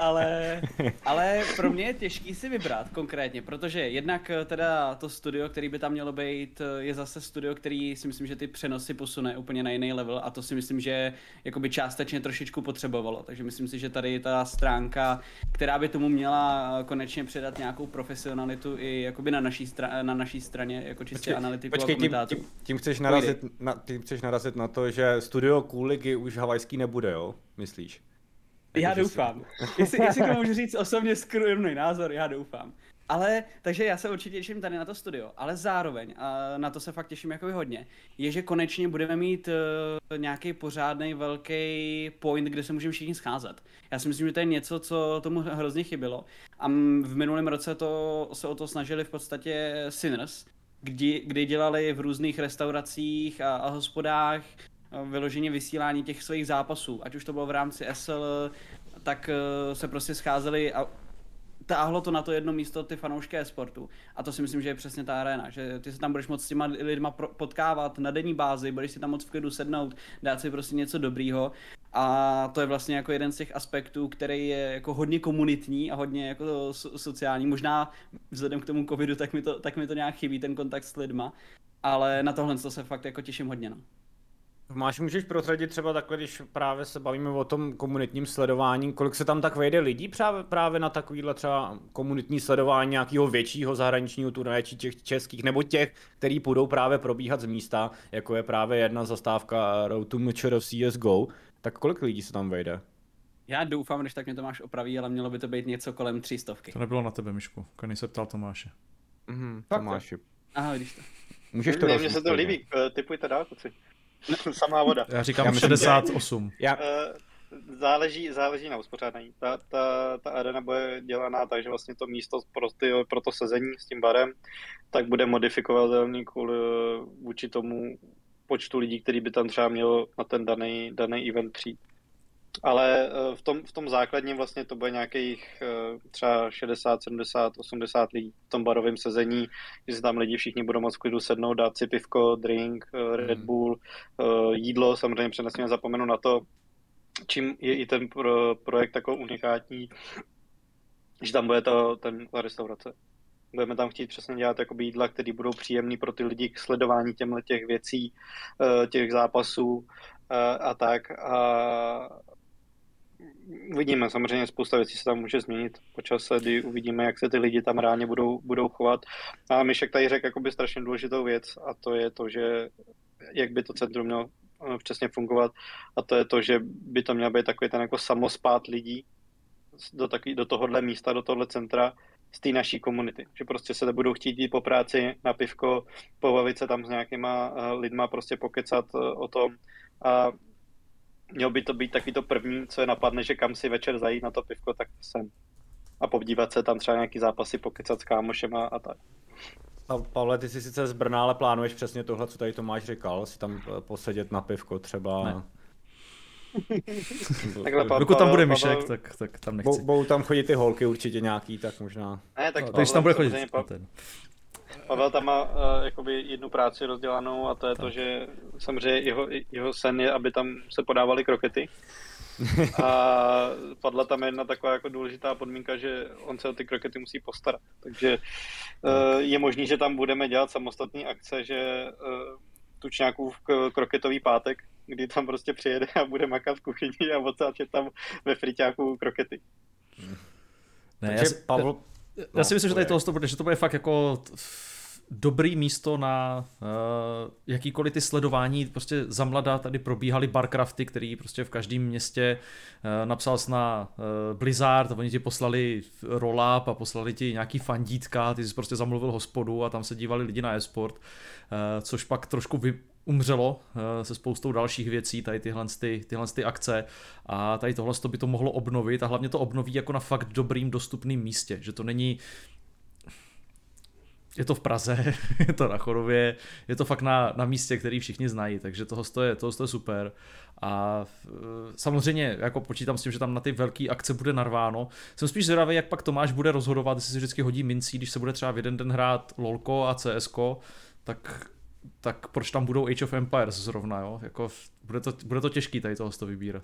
ale, ale pro mě je těžký si vybrat konkrétně, protože jednak teda to studio, který by tam mělo být, je zase studio, který si myslím, že ty přenosy posune úplně na jiný level a to si myslím, že jakoby částečně trošičku potřebovalo. Takže myslím si, že tady ta stránka, která by tomu měla konečně předat nějakou profesionalitu i jakoby na naší, stra- na naší straně, jako čistě analytiku a komentátorů. Tím, tím, tím, chceš narazit na, tím chceš narazit na to, že studio Cool Ligy už havajský nebude, jo? Myslíš? Já jako, doufám. Si... jestli, jestli to můžu říct osobně skromný názor, já doufám. Ale, takže já se určitě těším tady na to studio, ale zároveň, a na to se fakt těším jakoby hodně, je, že konečně budeme mít uh, nějaký pořádnej velký point, kde se můžeme všichni scházet. Já si myslím, že to je něco, co tomu hrozně chybilo. A v minulém roce to, se o to snažili v podstatě Sinners, kdy, kdy dělali v různých restauracích a, a hospodách vyloženě vysílání těch svých zápasů. Ať už to bylo v rámci E S L, tak se prostě scházeli a táhlo to na to jedno místo ty fanoušky e-sportu. A to si myslím, že je přesně ta arena, že ty se tam budeš moc s těma lidma potkávat na denní bázi, budeš si tam moc v klidu sednout, dát si prostě něco dobrýho. A to je vlastně jako jeden z těch aspektů, který je jako hodně komunitní a hodně jako sociální. Možná vzhledem k tomu covidu, tak mi to, tak mi to nějak chybí, ten kontakt s lidma. Ale na tohle se fakt jako těším hodně. No. Máš, můžeš prozradit třeba takhle, když právě se bavíme o tom komunitním sledování, kolik se tam tak vejde lidí právě, právě na takovýhle třeba komunitní sledování nějakého většího zahraničního turnaje či těch českých, nebo těch, který budou právě probíhat z místa, jako je právě jedna zastávka Road to Major C S G O, tak kolik lidí se tam vejde? Já doufám, než tak mě Tomáš opraví, ale mělo by to být něco kolem třístovky. To nebylo na tebe, Mišku, když se ptal Tomáše. Mhm, Tomáši. Ahoj, když to. Můžeš to rozvíjet. Mně se to líbí, tipujte dál, kluci. Samá voda. Já říkám šedesát osm. Já... Záleží, záleží na uspořádání. Ta, ta, ta arena bude dělaná tak, že vlastně to místo pro, ty, pro to sezení s tím barem tak bude modifikovatelný kvůli vůči tomu počtu lidí, který by tam třeba mělo na ten daný, daný event přijít. Ale v tom, v tom základním vlastně to bude nějakých třeba šedesát, sedmdesát, osmdesát lidí v tom barovém sezení, že se tam lidi všichni budou moc v klidu sednout, dát si pivko, drink, Red Bull, jídlo, samozřejmě přenesně zapomenu na to, čím je i ten pro, projekt takový unikátní, že tam bude to, ten, ta restaurace. Budeme tam chtít přesně dělat jakoby jídla, které budou příjemné pro ty lidi k sledování těmhle těch věcí, těch zápasů a tak. A uvidíme, samozřejmě spousta věcí se tam může změnit po čase, kdy uvidíme, jak se ty lidi tam reálně budou, budou chovat. A Mišek tady řekl jakoby strašně důležitou věc a to je to, že jak by to centrum mělo přesně fungovat a to je to, že by to měl být takový ten jako samospád lidí do, takový, do tohohle místa, do tohohle centra, z té naší komunity, že prostě se budou chtít jít po práci na pivko, pobavit se tam s nějakýma lidma, prostě pokecat o tom a mělo by to být taky to první, co je napadne, že kam si večer zajít na to pivko, tak sem a podívat se tam třeba nějaký zápasy, pokecat s kámošema a tak. A Pavle, ty jsi sice z Brna, ale plánuješ přesně tohle, co tady Tomáš říkal, si tam posedět na pivko třeba? Ne. Takhle, Pavel, dokud tam bude Mišek, Pavel, tak, tak tam nechci. Budou tam chodit ty holky určitě nějaký, tak možná. Ne, tak no, Pavel, tam bude chodit. Pavel, Pavel tam má uh, jakoby jednu práci rozdělanou a to je tak. To, že samozřejmě jeho, jeho sen je, aby tam se podávaly krokety. A padla tam jedna taková jako důležitá podmínka, že on se o ty krokety musí postarat. Takže uh, je možný, že tam budeme dělat samostatní akce, že uh, Tučňákův kroketový pátek, kdy tam prostě přijede a bude makat v kuchyni a odsáče tam ve friťáku krokety. Ne, takže já si, Pavel... já, já si no, myslím, že tady to bude, že to bude fakt jako dobrý místo na uh, jakýkoliv ty sledování. Prostě za mladá tady probíhaly barcrafty, který prostě v každém městě uh, napsal jsi na uh, Blizzard, oni ti poslali roll-up a poslali ti nějaký fandítka, ty jsi prostě zamluvil hospodu a tam se dívali lidi na e-sport, uh, což pak trošku vy... umřelo se spoustou dalších věcí, tady tyhle, ty, tyhle ty akce a tady tohle by to mohlo obnovit a hlavně to obnoví jako na fakt dobrým dostupným místě, že to není, je to v Praze, je to na Chodově, je to fakt na, na místě, který všichni znají, takže toho je, toho je super. A samozřejmě jako počítám s tím, že tam na ty velké akce bude narváno. Jsem spíš zvědavý, jak pak Tomáš bude rozhodovat, jestli si vždycky hodí mincí, když se bude třeba v jeden den hrát Lolko a C S K O, tak tak proč tam budou Age of Empires zrovna, jo? Jako, bude to, bude to těžký tady toho z toho vybírat.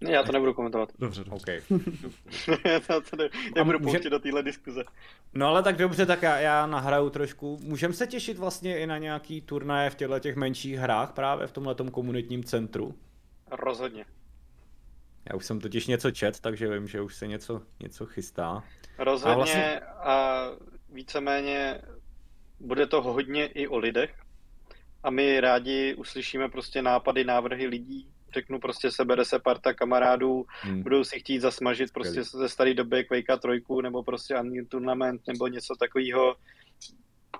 Já to nebudu komentovat. Dobře, dobře. Okay. Já to ne, nebudu může... pouštět do téhle diskuze. No ale tak dobře, tak já, já nahraju trošku. Můžeme se těšit vlastně i na nějaký turnaje v těchto těch menších hrách právě v tomhletom komunitním centru? Rozhodně. Já už jsem totiž něco čet, takže vím, že už se něco, něco chystá. Rozhodně a, vlastně... a víceméně bude to hodně i o lidech a my rádi uslyšíme prostě nápady, návrhy lidí, řeknu prostě sebere se parta kamarádů, hmm. budou si chtít zasmažit prostě ze staré doby Quakea trojku nebo prostě Unreal Tournament nebo něco takového.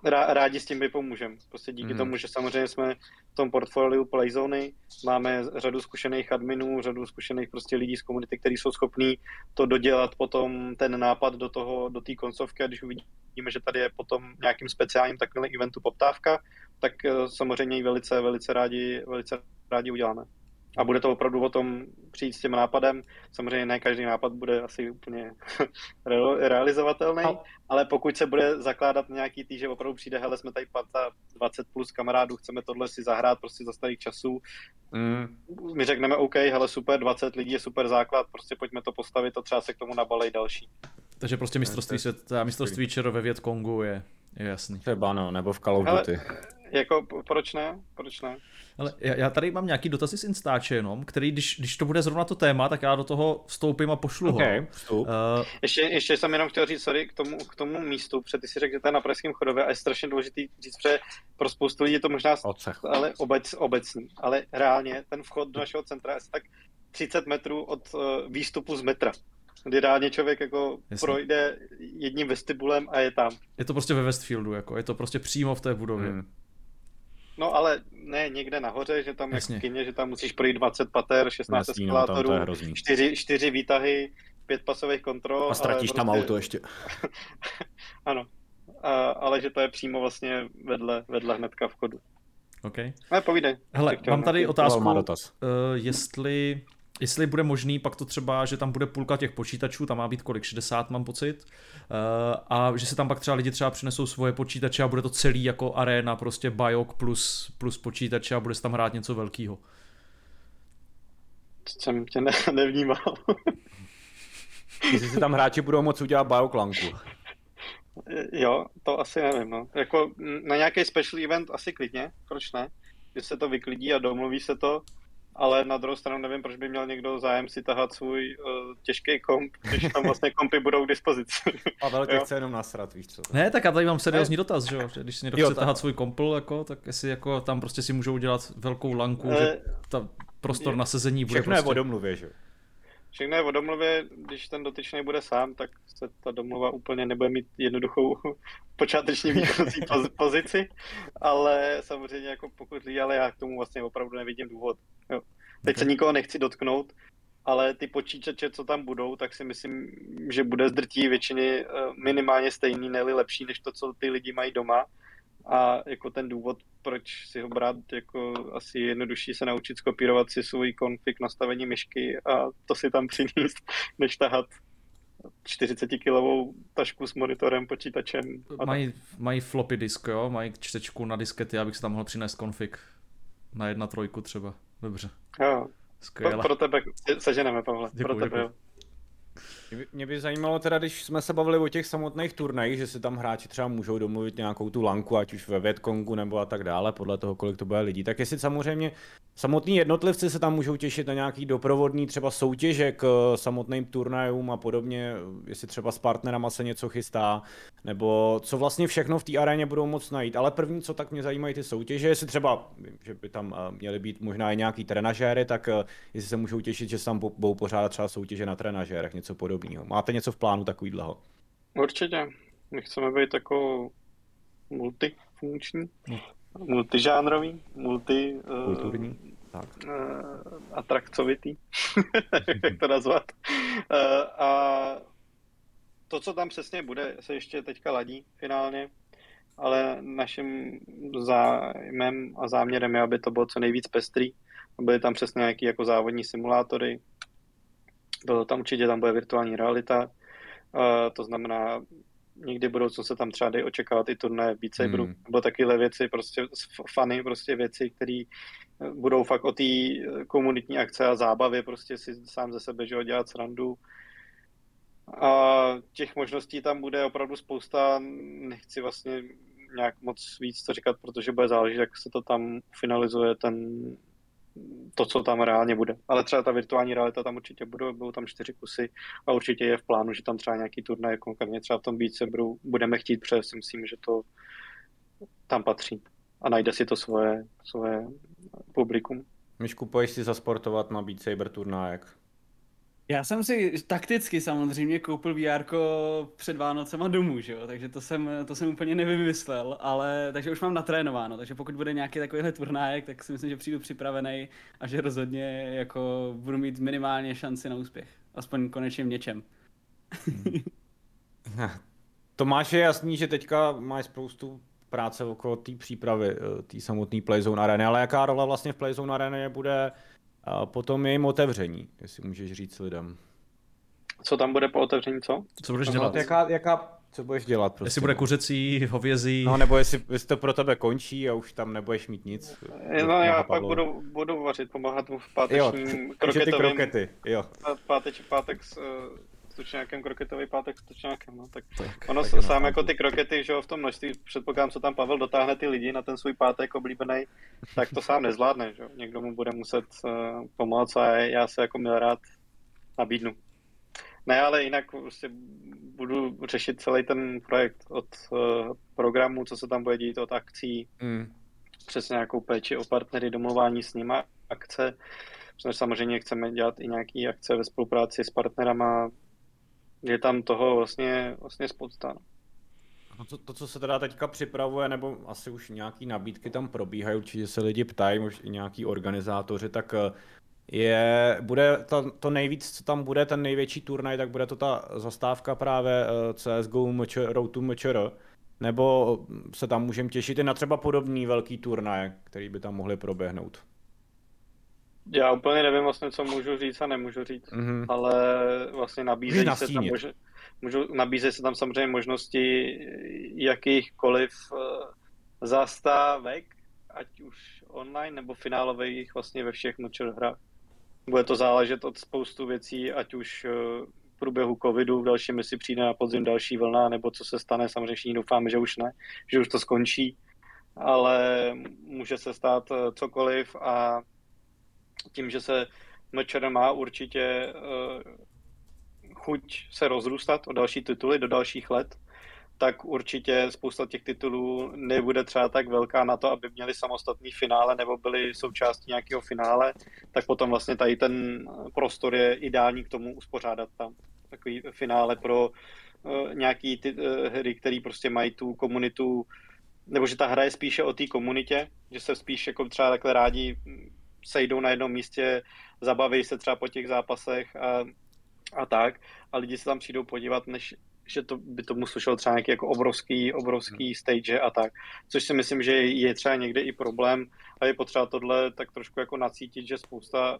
rádi s tím vypomůžeme. Prostě díky mm. tomu, že samozřejmě jsme v tom portfoliu Playzony, máme řadu zkušených adminů, řadu zkušených prostě lidí z komunity, kteří jsou schopní to dodělat potom ten nápad do toho, do té koncovky, a když uvidíme, že tady je potom nějakým speciálním takovým eventu poptávka, tak samozřejmě ji velice, velice rádi, velice rádi uděláme. A bude to opravdu o tom přijít s tím nápadem. Samozřejmě ne každý nápad bude asi úplně realizovatelný, ale pokud se bude zakládat nějaký tý, že opravdu přijde, hele, jsme tady dvacet plus kamarádů, chceme tohle si zahrát prostě za starých časů. Mm. My řekneme OK, hele, super, dvacet lidí je super základ, prostě pojďme to postavit a třeba se k tomu nabalej další. Takže prostě mistrovství světa, mistrovství čero ve Větkongu je, je jasný. Třeba no, nebo v Call of Duty. Jako, proč ne? Proč ne? Ale já, já tady mám nějaký dotazy z Instače jenom, který, když, když to bude zrovna to téma, tak já do toho vstoupím a pošlu okay, ho. Vstup. Uh, ještě, ještě jsem jenom chtěl říct, sorry, k tomu, k tomu místu, protože ty si řekl, že to je na Pražském Chodově a je strašně důležitý říct, protože pro spoustu lidí je to možná ale obec, obecný, ale reálně ten vchod do našeho centra je asi tak třicet metrů od uh, výstupu z metra, kdy reálně člověk jako Jasně. projde jedním vestibulem a je tam. Je to prostě ve Westfieldu, jako, je to prostě přímo v té budově. Hmm. No ale ne někde nahoře, že tam Jasně. jak v kyně, že tam musíš projít dvacet pater, šestnáct Jasně, eskalátorů, no, čtyři, čtyři výtahy, pět pasových kontrol. A ztratíš tam prostě... auto ještě. Ano, a, ale že to je přímo vlastně vedle, vedle hnedka vchodu. Okay. Ne, povídej. Hele, mám tady otázku, uh, jestli, jestli bude možný pak to třeba, že tam bude půlka těch počítačů, tam má být kolik, šedesát mám pocit, uh, a že se tam pak třeba lidi třeba přinesou svoje počítače a bude to celý jako arena, prostě bajok plus, plus počítače a bude se tam hrát něco velkýho. To jsem tě ne- nevnímal. Jestli si tam hráči budou moc udělat bajoklanku. Jo, to asi nevím, no. Jako na nějaký special event asi klidně, proč ne? Když se to vyklidí a domluví se to, ale na druhou stranu nevím, proč by měl někdo zájem si tahat svůj uh, těžký komp, když tam vlastně kompy budou k dispozici. Pavel, tě chce jenom nasrat, víš co? Ne, tak já tady mám seriózní dotaz, že jo? Když si někdo chce tahat svůj kompl, jako, tak jestli jako tam prostě si můžou udělat velkou lanku, e... že ta prostor na sezení bude všechno prostě... Všechno je o domluvě, že jo? Všechno je o domluvě, když ten dotyčný bude sám, tak se ta domluva úplně nebude mít jednoduchou počáteční výchozí pozici, ale samozřejmě jako pokud lidi, ale já k tomu vlastně opravdu nevidím důvod. Jo. Teď okay. se nikoho nechci dotknout, ale ty počítače, co tam budou, tak si myslím, že bude zdrtí většiny minimálně stejný, ne-li lepší, než to, co ty lidi mají doma. A jako ten důvod, proč si ho brát, jako asi jednodušší se naučit skopírovat si svůj konfig, nastavení myšky a to si tam přinést, než tahat čtyřicetikilovou tašku s monitorem, počítačem. Mají, mají floppy disk, jo? Mají čtečku na diskety, abych si tam mohl přinést konfig na jedna trojku třeba. Dobře. Jo. Pro, pro tebe seženeme, Pavle. Děkuju, pro tebe. Mě by zajímalo teda, když jsme se bavili o těch samotných turnajích, že si tam hráči třeba můžou domluvit nějakou tu lanku, ať už ve Vietkongu nebo a tak dále, podle toho, kolik to bude lidí. Tak jestli samozřejmě samotní jednotlivci se tam můžou těšit na nějaký doprovodný třeba soutěže k samotným turnajům a podobně, jestli třeba s partnerama se něco chystá, nebo co vlastně všechno v té aréně budou moc najít. Ale první, co tak mě zajímají ty soutěže, jestli třeba, že by tam měly být možná i nějaký trenažéry, tak jestli se můžou těšit, že se tam budou pořádat třeba soutěže na trenažérech, něco podobného. Máte něco v plánu takovýhleho? Určitě. My chceme být jako multifunkční, multižánrový, multi... Kulturní, uh, tak. Uh, atrakcovitý, jak to nazvat. Uh, a to, co tam přesně bude, se ještě teďka ladí finálně, ale naším zájmem a záměrem je, aby to bylo co nejvíc pestrý. Byly tam přesně nějaký jako závodní simulátory, bylo tam určitě, tam bude virtuální realita, uh, to znamená, někdy v budoucnu se tam třeba dej očekávat i turné Beat Saberu, hmm. nebo takovéhle věci, prostě fany, prostě věci, které budou fakt o té komunitní akce a zábavě, prostě si sám ze sebe, že ho, dělat srandu. A těch možností tam bude opravdu spousta, nechci vlastně nějak moc víc to říkat, protože bude záležet, jak se to tam finalizuje ten... to, co tam reálně bude. Ale třeba ta virtuální realita tam určitě budou, budou tam čtyři kusy a určitě je v plánu, že tam třeba nějaký turnaj, konkrétně třeba v tom Beat Saberu budeme chtít, protože si myslím, že to tam patří a najde si to svoje, svoje publikum. Myšku, pojď si zasportovat na Beat Saber turnájek. Já jsem si takticky samozřejmě koupil vé erko před Vánocema domů, že jo, takže to jsem, to jsem úplně nevymyslel, ale takže už mám natrénováno, takže pokud bude nějaký takovýhle turnájek, tak si myslím, že přijdu připravený a že rozhodně jako budu mít minimálně šanci na úspěch, aspoň konečně v něčem. Tomáš, je jasný, že teďka máš spoustu práce okolo té přípravy, té samotné Playzone Areny, ale jaká rola vlastně v Playzone Areny bude potom jejím otevření, jestli můžeš říct lidem. Co tam bude po otevření, co? Co budeš dělat? Jaká, jaká, co budeš dělat prostě? Jestli bude kuřecí, hovězí. No nebo jestli, jestli to pro tebe končí a už tam nebudeš mít nic. No já pak budu, budu vařit, pomáhat mu v pátečním kroketovým. Krokety, jo. Páteč, pátek s... Tučňákem, kroketový pátek s Tučňákem, no tak, tak ono tak sám jako ty krokety, že jo, v tom množství, předpokládám, co tam Pavel dotáhne ty lidi na ten svůj pátek oblíbený, tak to sám nezvládne, že jo, někdo mu bude muset uh, pomoct a já se jako měl rád nabídnu. Ne, ale jinak prostě budu řešit celý ten projekt od uh, programu, co se tam bude dít, od akcí, mm. přes nějakou péči o partnery, domluvání s nima, akce, protože samozřejmě chceme dělat i nějaký akce ve spolupráci s partnerama. Je tam toho vlastně, vlastně spousta. To, to, co se teda teďka připravuje, nebo asi už nějaký nabídky tam probíhají, určitě se lidi ptají, možná i nějaký organizátoři, tak je, bude ta, to nejvíc, co tam bude, ten největší turnaj, tak bude to ta zastávka právě C S G O Road to Major, nebo se tam můžeme těšit i na třeba podobný velký turnaj, který by tam mohly proběhnout? Já úplně nevím vlastně, co můžu říct a nemůžu říct, mm-hmm. ale vlastně nabízejí se, tam mož- můžu, nabízejí se tam samozřejmě možnosti jakýchkoliv zastávek, ať už online nebo finálových vlastně ve všech major hrách. Bude to záležet od spoustu věcí, ať už v průběhu covidu, v dalším, jestli přijde na podzim další vlna, nebo co se stane, samozřejmě všichni doufáme, že už ne, že už to skončí, ale může se stát cokoliv a tím, že se M Č R má určitě uh, chuť se rozrůstat o další tituly do dalších let, tak určitě spousta těch titulů nebude třeba tak velká na to, aby měli samostatný finále nebo byli součástí nějakého finále, tak potom vlastně tady ten prostor je ideální k tomu uspořádat tam takový finále pro uh, nějaký ty, uh, hry, které prostě mají tu komunitu, nebo že ta hra je spíše o té komunitě, že se spíš jako třeba takhle rádi sejdou na jednom místě, zabaví se třeba po těch zápasech a, a tak. A lidi se tam přijdou podívat, než že to by tomu slušelo třeba nějaký jako obrovský, obrovský stage a tak. Což si myslím, že je třeba někde i problém a je potřeba tohle tak trošku jako nacítit, že spousta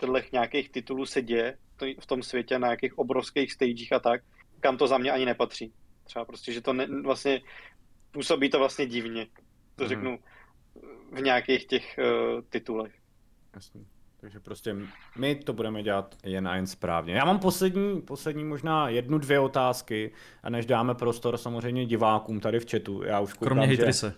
těchto nějakých titulů se děje v tom světě na nějakých obrovských stagech a tak, kam to za mě ani nepatří. Třeba prostě, že to ne, vlastně působí to vlastně divně. To mm. řeknu v nějakých těch uh, titulech. Jasně. Takže prostě my to budeme dělat jen a jen správně. Já mám poslední, poslední možná jednu, dvě otázky a než dáme prostor samozřejmě divákům tady v chatu. Já už koukám, kromě hejtrise.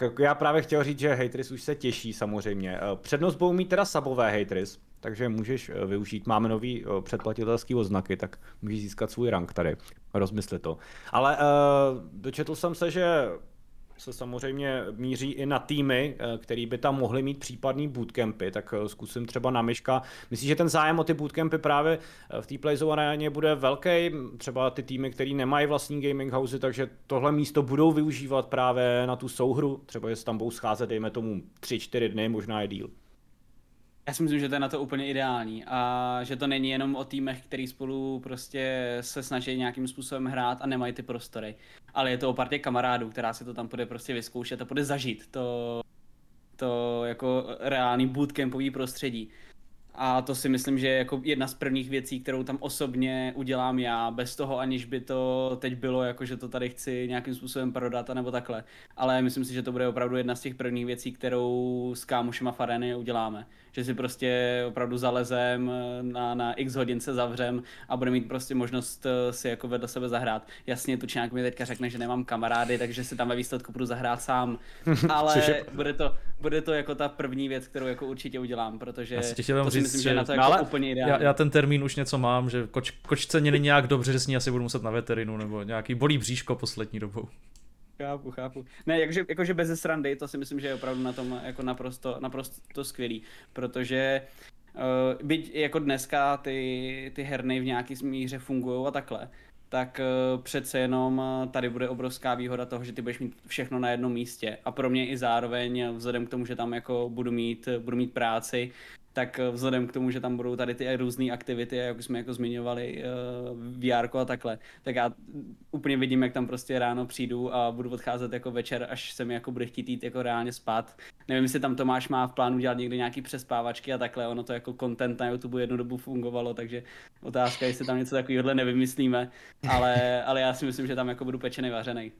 Že... Já právě chtěl říct, že hejtris už se těší samozřejmě. Přednost budou mít teda sabové hejtris, takže můžeš využít. Máme nový předplatitelský oznaky, tak můžeš získat svůj rank tady. Rozmysli to. Ale uh, dočetl jsem se, že se samozřejmě míří i na týmy, který by tam mohly mít případný bootcampy, tak zkusím třeba na Miška. Myslím, že ten zájem o ty bootcampy právě v té Playzone Areně bude velký, třeba ty týmy, který nemají vlastní gaming housey, takže tohle místo budou využívat právě na tu souhru, třeba jestli tam budou scházet, dejme tomu tři čtyři dny, možná i díl. Já si myslím, že to je na to úplně ideální a že to není jenom o týmech, který spolu prostě se snaží nějakým způsobem hrát a nemají ty prostory, ale je to o partě kamarádů, která si to tam bude prostě vyzkoušet a bude zažít to, to jako reálný bootcampový prostředí. A to si myslím, že je jako jedna z prvních věcí, kterou tam osobně udělám já, bez toho aniž by to teď bylo jako, že to tady chci nějakým způsobem prodat a nebo takhle. Ale myslím si, že to bude opravdu jedna z těch prvních věcí, kterou s kámošima Fareny uděláme. Že si prostě opravdu zalezem, na, na x hodin se zavřem a budeme mít prostě možnost si jako vedle sebe zahrát. Jasně, Tučňák mi teďka řekne, že nemám kamarády, takže si tam ve výsledku budu zahrát sám. Ale bude to, bude to jako ta první věc, kterou jako určitě udělám, protože myslím, že na to je jako úplně ideální. Já, já ten termín už něco mám, že koč, kočce není nějak dobře, že s ní asi budu muset na veterinu, nebo nějaký bolí bříško poslední dobou. Chápu, chápu. Ne, jakože, jakože bez srandy, to si myslím, že je opravdu na tom jako naprosto, naprosto skvělý, protože Uh, byť jako dneska ty, ty herny v nějaký míře fungují a takhle, tak uh, přece jenom tady bude obrovská výhoda toho, že ty budeš mít všechno na jednom místě. A pro mě i zároveň, vzhledem k tomu, že tam jako budu mít, budu mít práci, tak vzhledem k tomu, že tam budou tady ty různé aktivity, jak jsme jako zmiňovali, vé erko a takhle, tak já úplně vidím, jak tam prostě ráno přijdu a budu odcházet jako večer, až se mi jako bude chtít jít jako reálně spát. Nevím, jestli tam Tomáš má v plánu dělat někde nějaký přespávačky a takhle, ono to jako content na YouTube jednu dobu fungovalo, takže otázka, jestli tam něco takového nevymyslíme, ale, ale já si myslím, že tam jako budu pečenej, vařenej.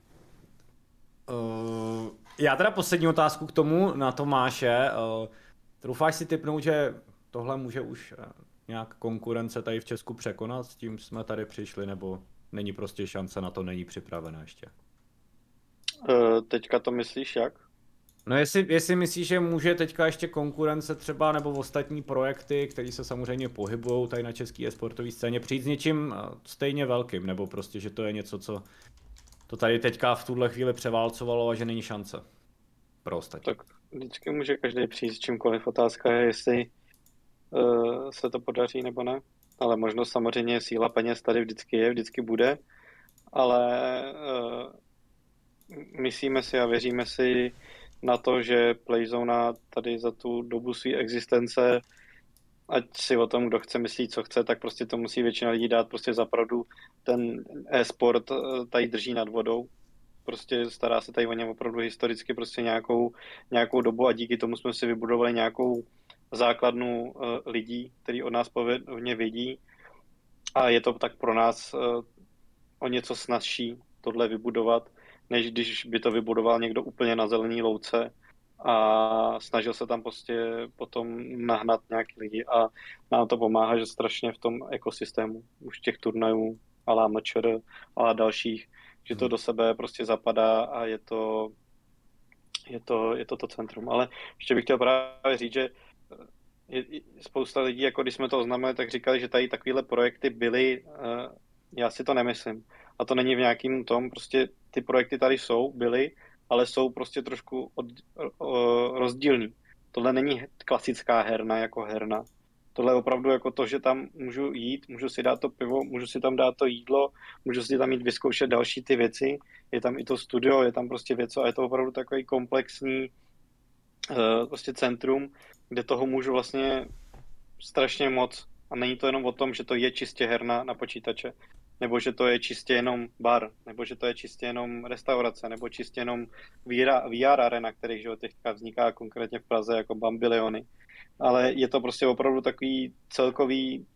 Uh, já teda poslední otázku k tomu na Tomáše. Uh... Troufáš si tipnout, že tohle může už nějak konkurence tady v Česku překonat, s tím jsme tady přišli, nebo není prostě šance na to, není připravená ještě? Teďka to myslíš jak? No jestli, jestli myslíš, že může teďka ještě konkurence třeba, nebo ostatní projekty, které se samozřejmě pohybují tady na české e-sportové scéně, přijít s něčím stejně velkým, nebo prostě, že to je něco, co to tady teďka v tuhle chvíli převálcovalo a že není šance pro ostatní. Tak. Vždycky může každý přijít s čímkoliv. Otázka je, jestli uh, se to podaří nebo ne. Ale možnost samozřejmě síla peněz tady vždycky je, vždycky bude. Ale uh, myslíme si a věříme si na to, že Playzona tady za tu dobu své existence, ať si o tom, kdo chce myslí, co chce, tak prostě to musí většina lidí dát prostě za pravdu. Ten e-sport tady drží nad vodou. Prostě stará se tady o ně opravdu historicky prostě nějakou, nějakou dobu a díky tomu jsme si vybudovali nějakou základnu uh, lidí, kteří od nás povědně vědí. A je to tak pro nás uh, o něco snazší tohle vybudovat, než když by to vybudoval někdo úplně na zelený louce a snažil se tam prostě potom nahnat nějaký lidi a nám to pomáhá, že strašně v tom ekosystému už těch turnajů a la M Č R a dalších, že to do sebe prostě zapadá a je to, je to, je to, to centrum. Ale ještě bych chtěl právě říct, že je, spousta lidí, jako když jsme to oznamili, tak říkali, že tady takovýhle projekty byly, já si to nemyslím. A to není v nějakým tom, prostě ty projekty tady jsou, byly, ale jsou prostě trošku od, rozdílní. Tohle není klasická herna jako herna. Tohle je opravdu jako to, že tam můžu jít, můžu si dát to pivo, můžu si tam dát to jídlo, můžu si tam jít vyzkoušet další ty věci, je tam i to studio, je tam prostě věc a je to opravdu takový komplexní uh, prostě centrum, kde toho můžu vlastně strašně moc a není to jenom o tom, že to je čistě herna na počítače, nebo že to je čistě jenom bar, nebo že to je čistě jenom restaurace, nebo čistě jenom V R arena, kterých teďka vzniká konkrétně v Praze jako bambiliony. Ale je to prostě opravdu takový celkový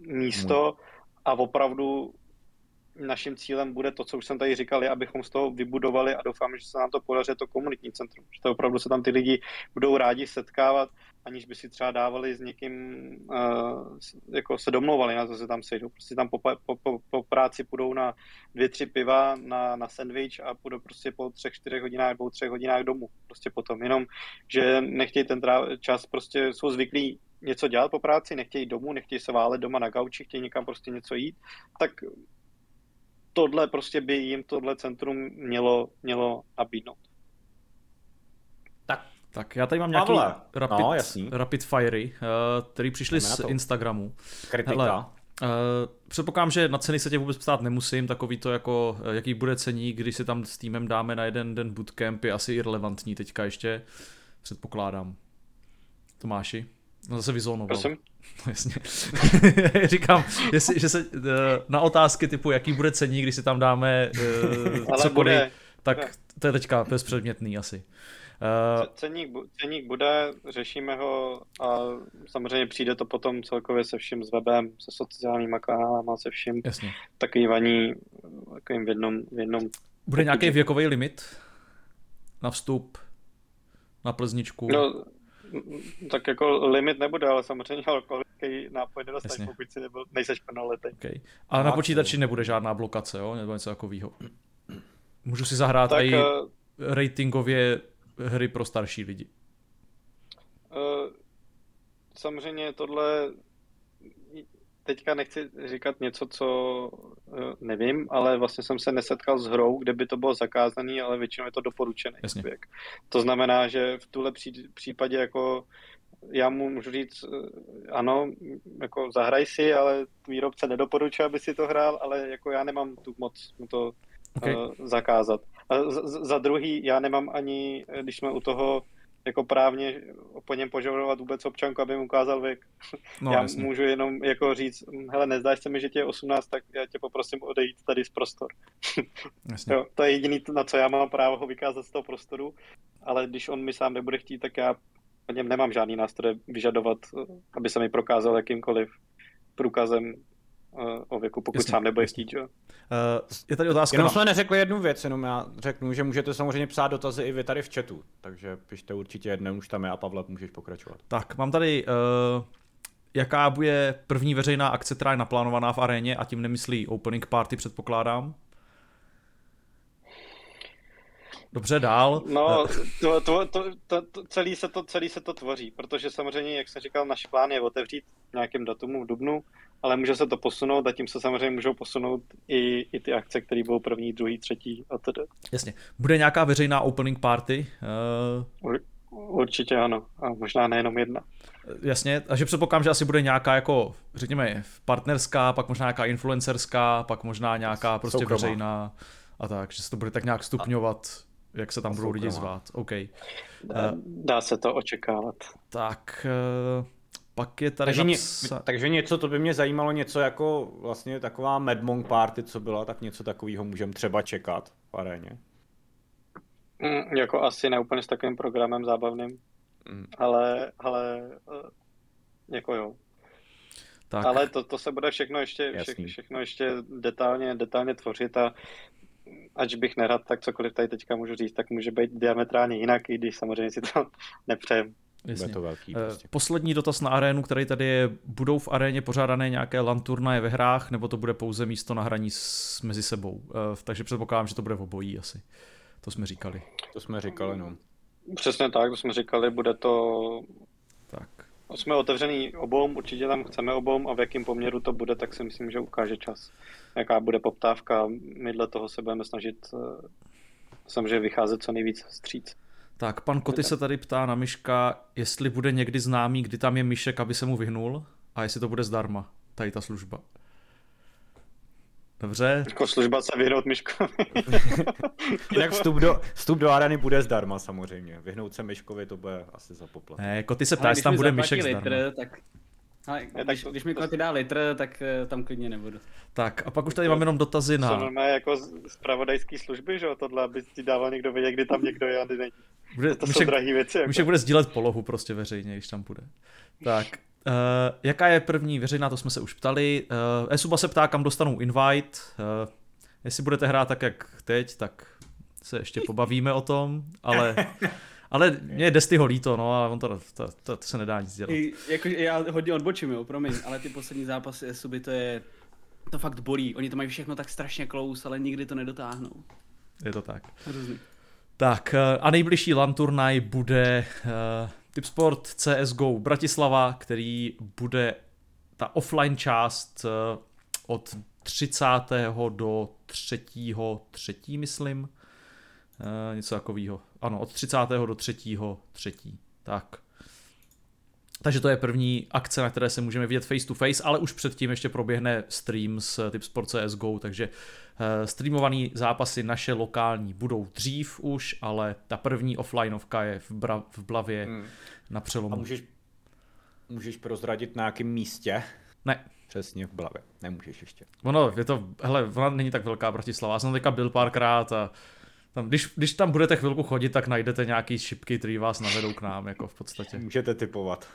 místo a opravdu naším cílem bude to, co už jsem tady říkal, je, abychom z toho vybudovali a doufám, že se nám to podaří to komunitní centrum. Že to opravdu se tam ty lidi budou rádi setkávat, aniž by si třeba dávali s někým, uh, jako se domlouvali na to, že tam sejdou. Prostě tam po, po, po práci půjdou na dvě, tři piva, na, na sandwich a půjdou prostě po třech, čtyřech hodinách, dvou, třech hodinách domů. Prostě potom jenom, že nechtějí ten trá- čas, prostě jsou zvyklí něco dělat po práci, nechtějí domů, nechtějí se válet doma na gauči, chtějí někam prostě něco jít, tak tohle prostě by jim tohle centrum mělo, mělo nabídnout. Tak. Tak já tady mám nějaký rapid, no, rapid firey, který přišli z Instagramu. Kritika. Hele, předpokládám, že na ceny se tě vůbec ptát nemusím, takový to jako, jaký bude cení, když se tam s týmem dáme na jeden den bootcamp, je asi irrelevantní teďka ještě, předpokládám. Tomáši? No zase vyzónoval. Prosím? No jasně. Říkám, jestli, že se na otázky typu, jaký bude cení, když se tam dáme cokoliv, tak to je teďka bezpředmětný asi. Uh, ceník, ceník bude, řešíme ho a samozřejmě přijde to potom celkově se vším, s webem, se sociálníma kanálama, se vším. Jasně. Takový vaní takovým v jednom, v jednom. Bude nějaký věkový limit na vstup, na plzničku? No, tak jako limit nebude, ale samozřejmě alkoholický nápoj nedostaneš, pokud si nebyl, nejseš plnoletý. Okay. A na počítači nebude žádná blokace, jo? Nebo něco takového. Můžu si zahrát tak, i ratingově hry pro starší lidi. Samozřejmě tohle teďka nechci říkat něco, co nevím, ale vlastně jsem se nesetkal s hrou, kde by to bylo zakázané, ale většinou je to doporučený věk. To znamená, že v tuhle případě jako já mu můžu říct, ano, jako zahraj si, ale výrobce nedoporučuje, aby si to hrál, ale jako já nemám tu moc mu to okay. uh, zakázat. A z, za druhý, já nemám ani, když jsme u toho jako právně po něm požadovat vůbec občanku, aby mu ukázal věk. No, já jasný. Můžu jenom jako říct, hele, nezdáš se mi, že tě je osmnáct, tak já tě poprosím odejít tady z prostor. Jo, to je jediný, na co já mám právo ho vykázat z toho prostoru, ale když on mi sám nebude chtít, tak já o něm nemám žádný nástroj vyžadovat, aby se mi prokázal jakýmkoliv průkazem o věku, pokud jasně, sám nebude chtít, jo. Uh, je tady otázka. Jenom jsme neřekli jednu věc, jenom já řeknu, že můžete samozřejmě psát dotazy i vy tady v chatu, takže pište určitě jednou, už tam je a Pavle, můžeš pokračovat. Tak, mám tady, uh, jaká bude první veřejná akce, která je naplánovaná v aréně, a tím nemyslí opening party, předpokládám. Dobře, dál. No, to, to, to, to, to, celý, se to, celý se to tvoří, protože samozřejmě, jak jsem říkal, náš plán je otevřít nějakým datumu v dubnu, ale může se to posunout a tím se samozřejmě můžou posunout i, i ty akce, které budou první, druhý, třetí a tedy. Jasně. Bude nějaká veřejná opening party? Uh... Ur, určitě ano. A možná nejenom jedna. Jasně. Takže předpokládám, že asi bude nějaká jako, řekněme, partnerská, pak možná nějaká influencerská, pak možná nějaká prostě soukromá. Veřejná a tak, že se to bude tak nějak stupňovat. Jak se tam budou lidi zvát, OK. Dá, dá se to očekávat. Tak, pak je tady... Takže, napsa... ně, takže něco, to by mě zajímalo, něco jako vlastně taková Mad Monk party, co byla, tak něco takového můžeme třeba čekat v aréně. Mm, jako asi ne úplně s takovým programem zábavným, mm. ale, ale jako jo. Tak. Ale to, to se bude všechno ještě, vše, všechno ještě detailně, detailně tvořit a ač bych nerad, tak cokoliv tady teďka můžu říct, tak může být diametrálně jinak, i když samozřejmě si to nepřejem. Jasně. To velký, prostě. Poslední dotaz na arénu, který tady je, budou v aréně pořádané nějaké LAN turnaje ve hrách, nebo to bude pouze místo na hraní s, mezi sebou? Takže předpokládám, že to bude v obojí asi. To jsme říkali. To jsme říkali, no. Přesně tak, to jsme říkali, bude to... Tak. Jsme otevřený obou, určitě tam chceme obou a v jakém poměru to bude, tak si myslím, že ukáže čas. Jaká bude poptávka, my dle toho se budeme snažit samozřejmě vycházet co nejvíc vstříc. Tak, pan Koty se tady ptá na Miška, jestli bude někdy známý, kdy tam je Mišek, aby se mu vyhnul, a jestli to bude zdarma, tady ta služba. Dobře. Jako služba se vyhnout Myškovi. Jinak vstup do, vstup do areny bude zdarma samozřejmě. Vyhnout se Myškovi to bude asi za poplat. Ne, Koty se ptá, jestli tam bude Myšek zdarma. Tak... Ale když, tak to, když mi Koty dá litr, tak tam klidně nebudu. Tak a pak už tady to, mám jenom dotazy na... To normálně jako zpravodajský služby, že jo, tohle, aby ti dával někdo vědět, kdy tam někdo je a kdy není. Bude, to Myšek, jsou drahý věci. Jako. Myšek bude sdílet polohu prostě veřejně, když tam bude. Tak. Uh, jaká je první veřejná, to jsme se už ptali. Uh, Esuba se ptá, kam dostanou invite. Uh, jestli budete hrát tak, jak teď, tak se ještě pobavíme o tom, ale... Ale mě je Destyho líto, no, ale on to, to, to, to se nedá nic dělat. I, jako, já hodně odbočím, jo, promiň, ale ty poslední zápasy Esuby, to je... To fakt bolí, oni to mají všechno tak strašně close, ale nikdy to nedotáhnou. Je to tak. Hrozný. Tak, a nejbližší LAN turnaj bude... Uh, Tipsport C S G O Bratislava, který bude ta offline část od třicátého do třetího třetí myslím. E, něco takového. Ano, od třicátého do třetího třetí Tak. Takže to je první akce, na které se můžeme vidět face to face, ale už předtím ještě proběhne stream s Tipsport C S G O, takže streamované zápasy naše lokální budou dřív už, ale ta první offlineovka je v, Bra- v Blavě hmm. na přelomu. A můžeš, můžeš prozradit na jakém místě? Ne. Přesně v Blavě, nemůžeš ještě. Ono, je to, hele, ona není tak velká Bratislava, já jsem teďka byl párkrát a tam, když, když tam budete chvilku chodit, tak najdete nějaký šipky, které vás navedou k nám, jako v podstatě. Můžete tipovat.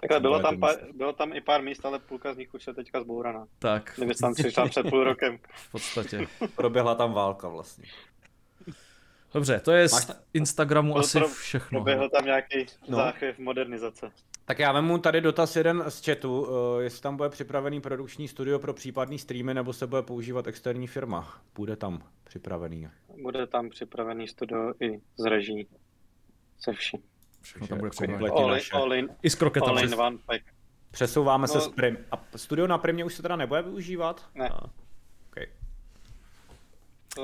Takhle bylo tam, pár, bylo tam i pár míst, ale půlka z nich už je teďka zbouraná. Tak. Kdyby tam přišla před půl rokem. V podstatě. Proběhla tam válka vlastně. Dobře, to je Máš z Instagramu asi pro, všechno. Proběhl tam nějaký no. záchvěv modernizace. Tak já vemu tady dotaz jeden z chatu, jestli tam bude připravený produkční studio pro případný streamy, nebo se bude používat externí firma. Bude tam připravený. Bude tam připravený studio i z reží. Se vším. Všechno tam bude kompletně naše. I s kroketami. Přesouváme no, se z Prim. A studio na Primě už se teda nebude využívat? Ne. No. Okay.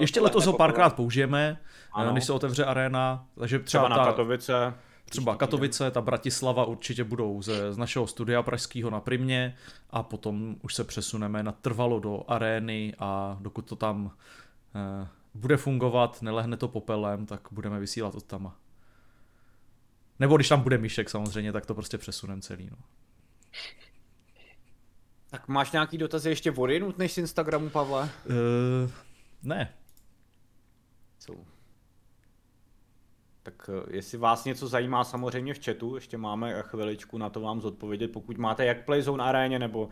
Ještě letos ho párkrát použijeme, ano. Než se otevře arena. Takže třeba, třeba na ta... Katowice. Třeba Katowice, ta Bratislava určitě budou ze, z našeho studia pražského na Primě a potom už se přesuneme na trvalo do arény, a dokud to tam eh, bude fungovat, nelehne to popelem, tak budeme vysílat od tama. Nebo když tam bude Mišek samozřejmě, tak to prostě přesuneme celý. No. Tak máš nějaký dotazy ještě odjenut než z Instagramu, Pavle? Uh, ne. Jsou. Tak jestli vás něco zajímá, samozřejmě v chatu, ještě máme chviličku na to vám zodpovědět, pokud máte jak Playzone aréně, nebo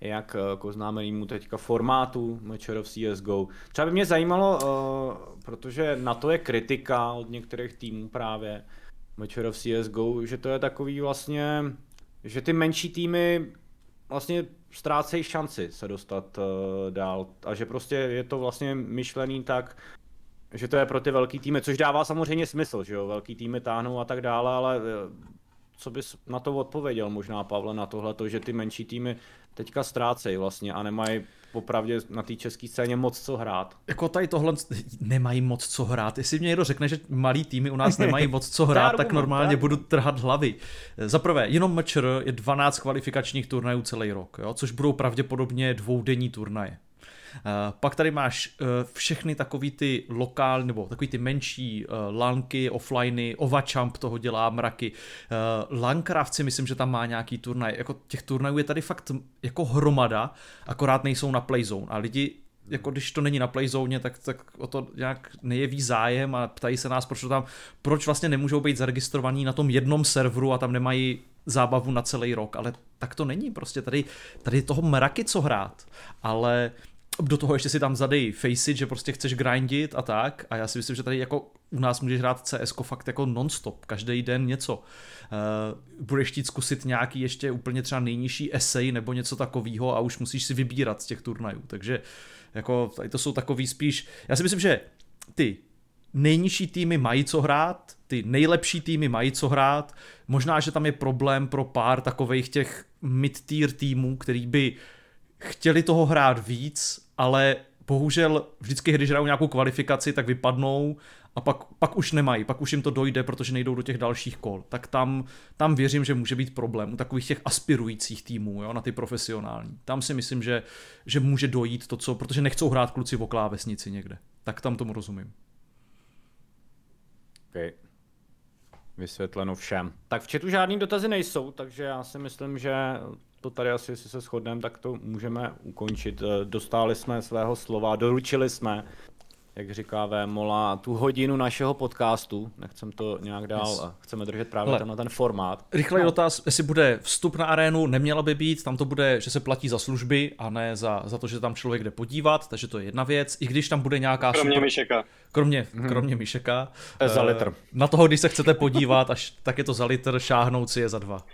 jak k oznámenému teďka formátu Major C S G O. Třeba by mě zajímalo, uh, protože na to je kritika od některých týmů právě Major C S G O, že to je takový vlastně, že ty menší týmy vlastně ztrácejí šanci se dostat uh, dál a že prostě je to vlastně myšlený tak, že to je pro ty velký týmy, což dává samozřejmě smysl, že jo, velký týmy táhnou a tak dále, ale co bys na to odpověděl možná, Pavle, na tohleto, že ty menší týmy teďka ztrácejí vlastně a nemají popravdě na té české scéně moc co hrát. Jako tady tohle nemají moc co hrát. Jestli mě někdo řekne, že malí týmy u nás nemají moc co hrát, tak normálně budu trhat hlavy. Za prvé, jenom Major je dvanáct kvalifikačních turnajů celý rok, jo? Což budou pravděpodobně dvoudenní turnaje. Pak tady máš všechny takový ty lokální, nebo takový ty menší lanky, offliney, Ovachamp toho dělá mraky, Lancraft si myslím, že tam má nějaký turnaj, jako těch turnajů je tady fakt jako hromada, akorát nejsou na Playzone a lidi, jako když to není na Playzone, tak, tak o to nějak nejeví zájem a ptají se nás, proč to tam, proč vlastně nemůžou být zaregistrovaní na tom jednom serveru a tam nemají zábavu na celý rok, ale tak to není, prostě tady, tady toho mraky co hrát, ale do toho ještě si tam zadej faceit, že prostě chceš grindit a tak, a já si myslím, že tady jako u nás můžeš hrát C S ko fakt jako non-stop, každý den něco. Uh, budeš chtít zkusit nějaký ještě úplně třeba nejnižší esej nebo něco takového a už musíš si vybírat z těch turnajů, takže jako tady to jsou takový spíš, já si myslím, že ty nejnižší týmy mají co hrát, ty nejlepší týmy mají co hrát, možná, že tam je problém pro pár takovejch těch mid-tier týmů, který by chtěli toho hrát víc, ale bohužel vždycky, když hrajou nějakou kvalifikaci, tak vypadnou a pak, pak už nemají, pak už jim to dojde, protože nejdou do těch dalších kol. Tak tam, tam věřím, že může být problém u takových těch aspirujících týmů, jo, na ty profesionální. Tam si myslím, že, že může dojít to, co, protože nechcou hrát kluci o klávesnici někde. Tak tam tomu rozumím. Okay. Vysvětleno všem. Tak v chatu žádný dotazy nejsou, takže já si myslím, že to tady asi, jestli se shodneme, tak to můžeme ukončit. Dostali jsme svého slova, doručili jsme, jak říká Vémola, tu hodinu našeho podcastu. Nechcem to nějak dál, yes. Chceme držet právě ale tam na ten formát. Rychlej no. Dotaz, jestli bude vstup na arénu, neměla by být, tam to bude, že se platí za služby a ne za, za to, že tam člověk jde podívat, takže to je jedna věc. I když tam bude nějaká... Kromě super... Mišeka. Kromě, kromě Mišeka. E, za litr. Na toho, když se chcete podívat, až, tak je to za litr, šáhnout si je za dva.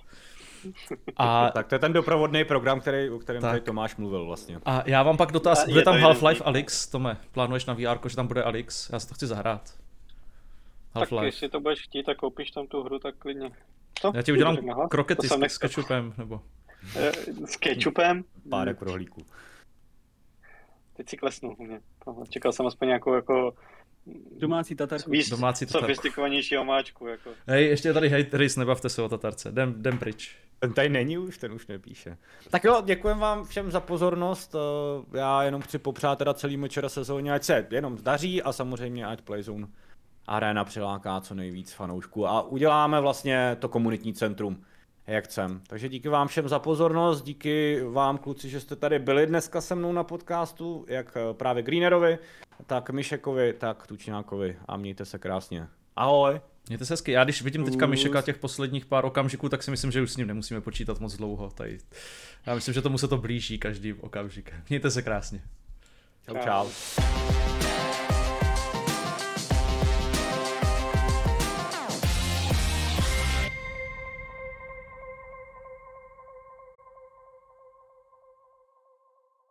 A... Tak to je ten doprovodný program, který, o kterém tady Tomáš mluvil vlastně. A já vám pak dotaz, bude tam Half-Life Alyx, Tome, plánuješ na V R ko, že tam bude Alyx? Já si to chci zahrát. Half-Life. Tak jestli to budeš chtít a koupíš tam tu hru, tak klidně. To? Já ti udělám to krokety s, s kečupem, nebo... S kečupem? Párek rohlíků. Teď si klesnu u mě. Čekal jsem aspoň nějakou jako... Domácí tatarku. Víš, domácí tatarku. Sofistikovanější omáčku. Jako. Hej, ještě tady hejteris, nebavte se o tatarce. Jdem, jdem pryč. Ten tady není už, ten už nepíše. Tak jo, děkujem vám všem za pozornost. Já jenom chci popřát teda celý večera sezóně, ať se jenom zdaří a samozřejmě ať Playzone Arena přiláká co nejvíc fanoušků. A uděláme vlastně to komunitní centrum, jak chcem. Takže díky vám všem za pozornost, díky vám kluci, že jste tady byli dneska se mnou na podcastu, jak právě Greenerovi, tak Mišekovi, tak Tučňákovi a mějte se krásně. Ahoj. Mějte se hezky. Já když vidím teďka Mišeka těch posledních pár okamžiků, tak si myslím, že už s ním nemusíme počítat moc dlouho. Tady. Já myslím, že tomu se to blíží každým okamžikem. Mějte se krásně. Čau, čau.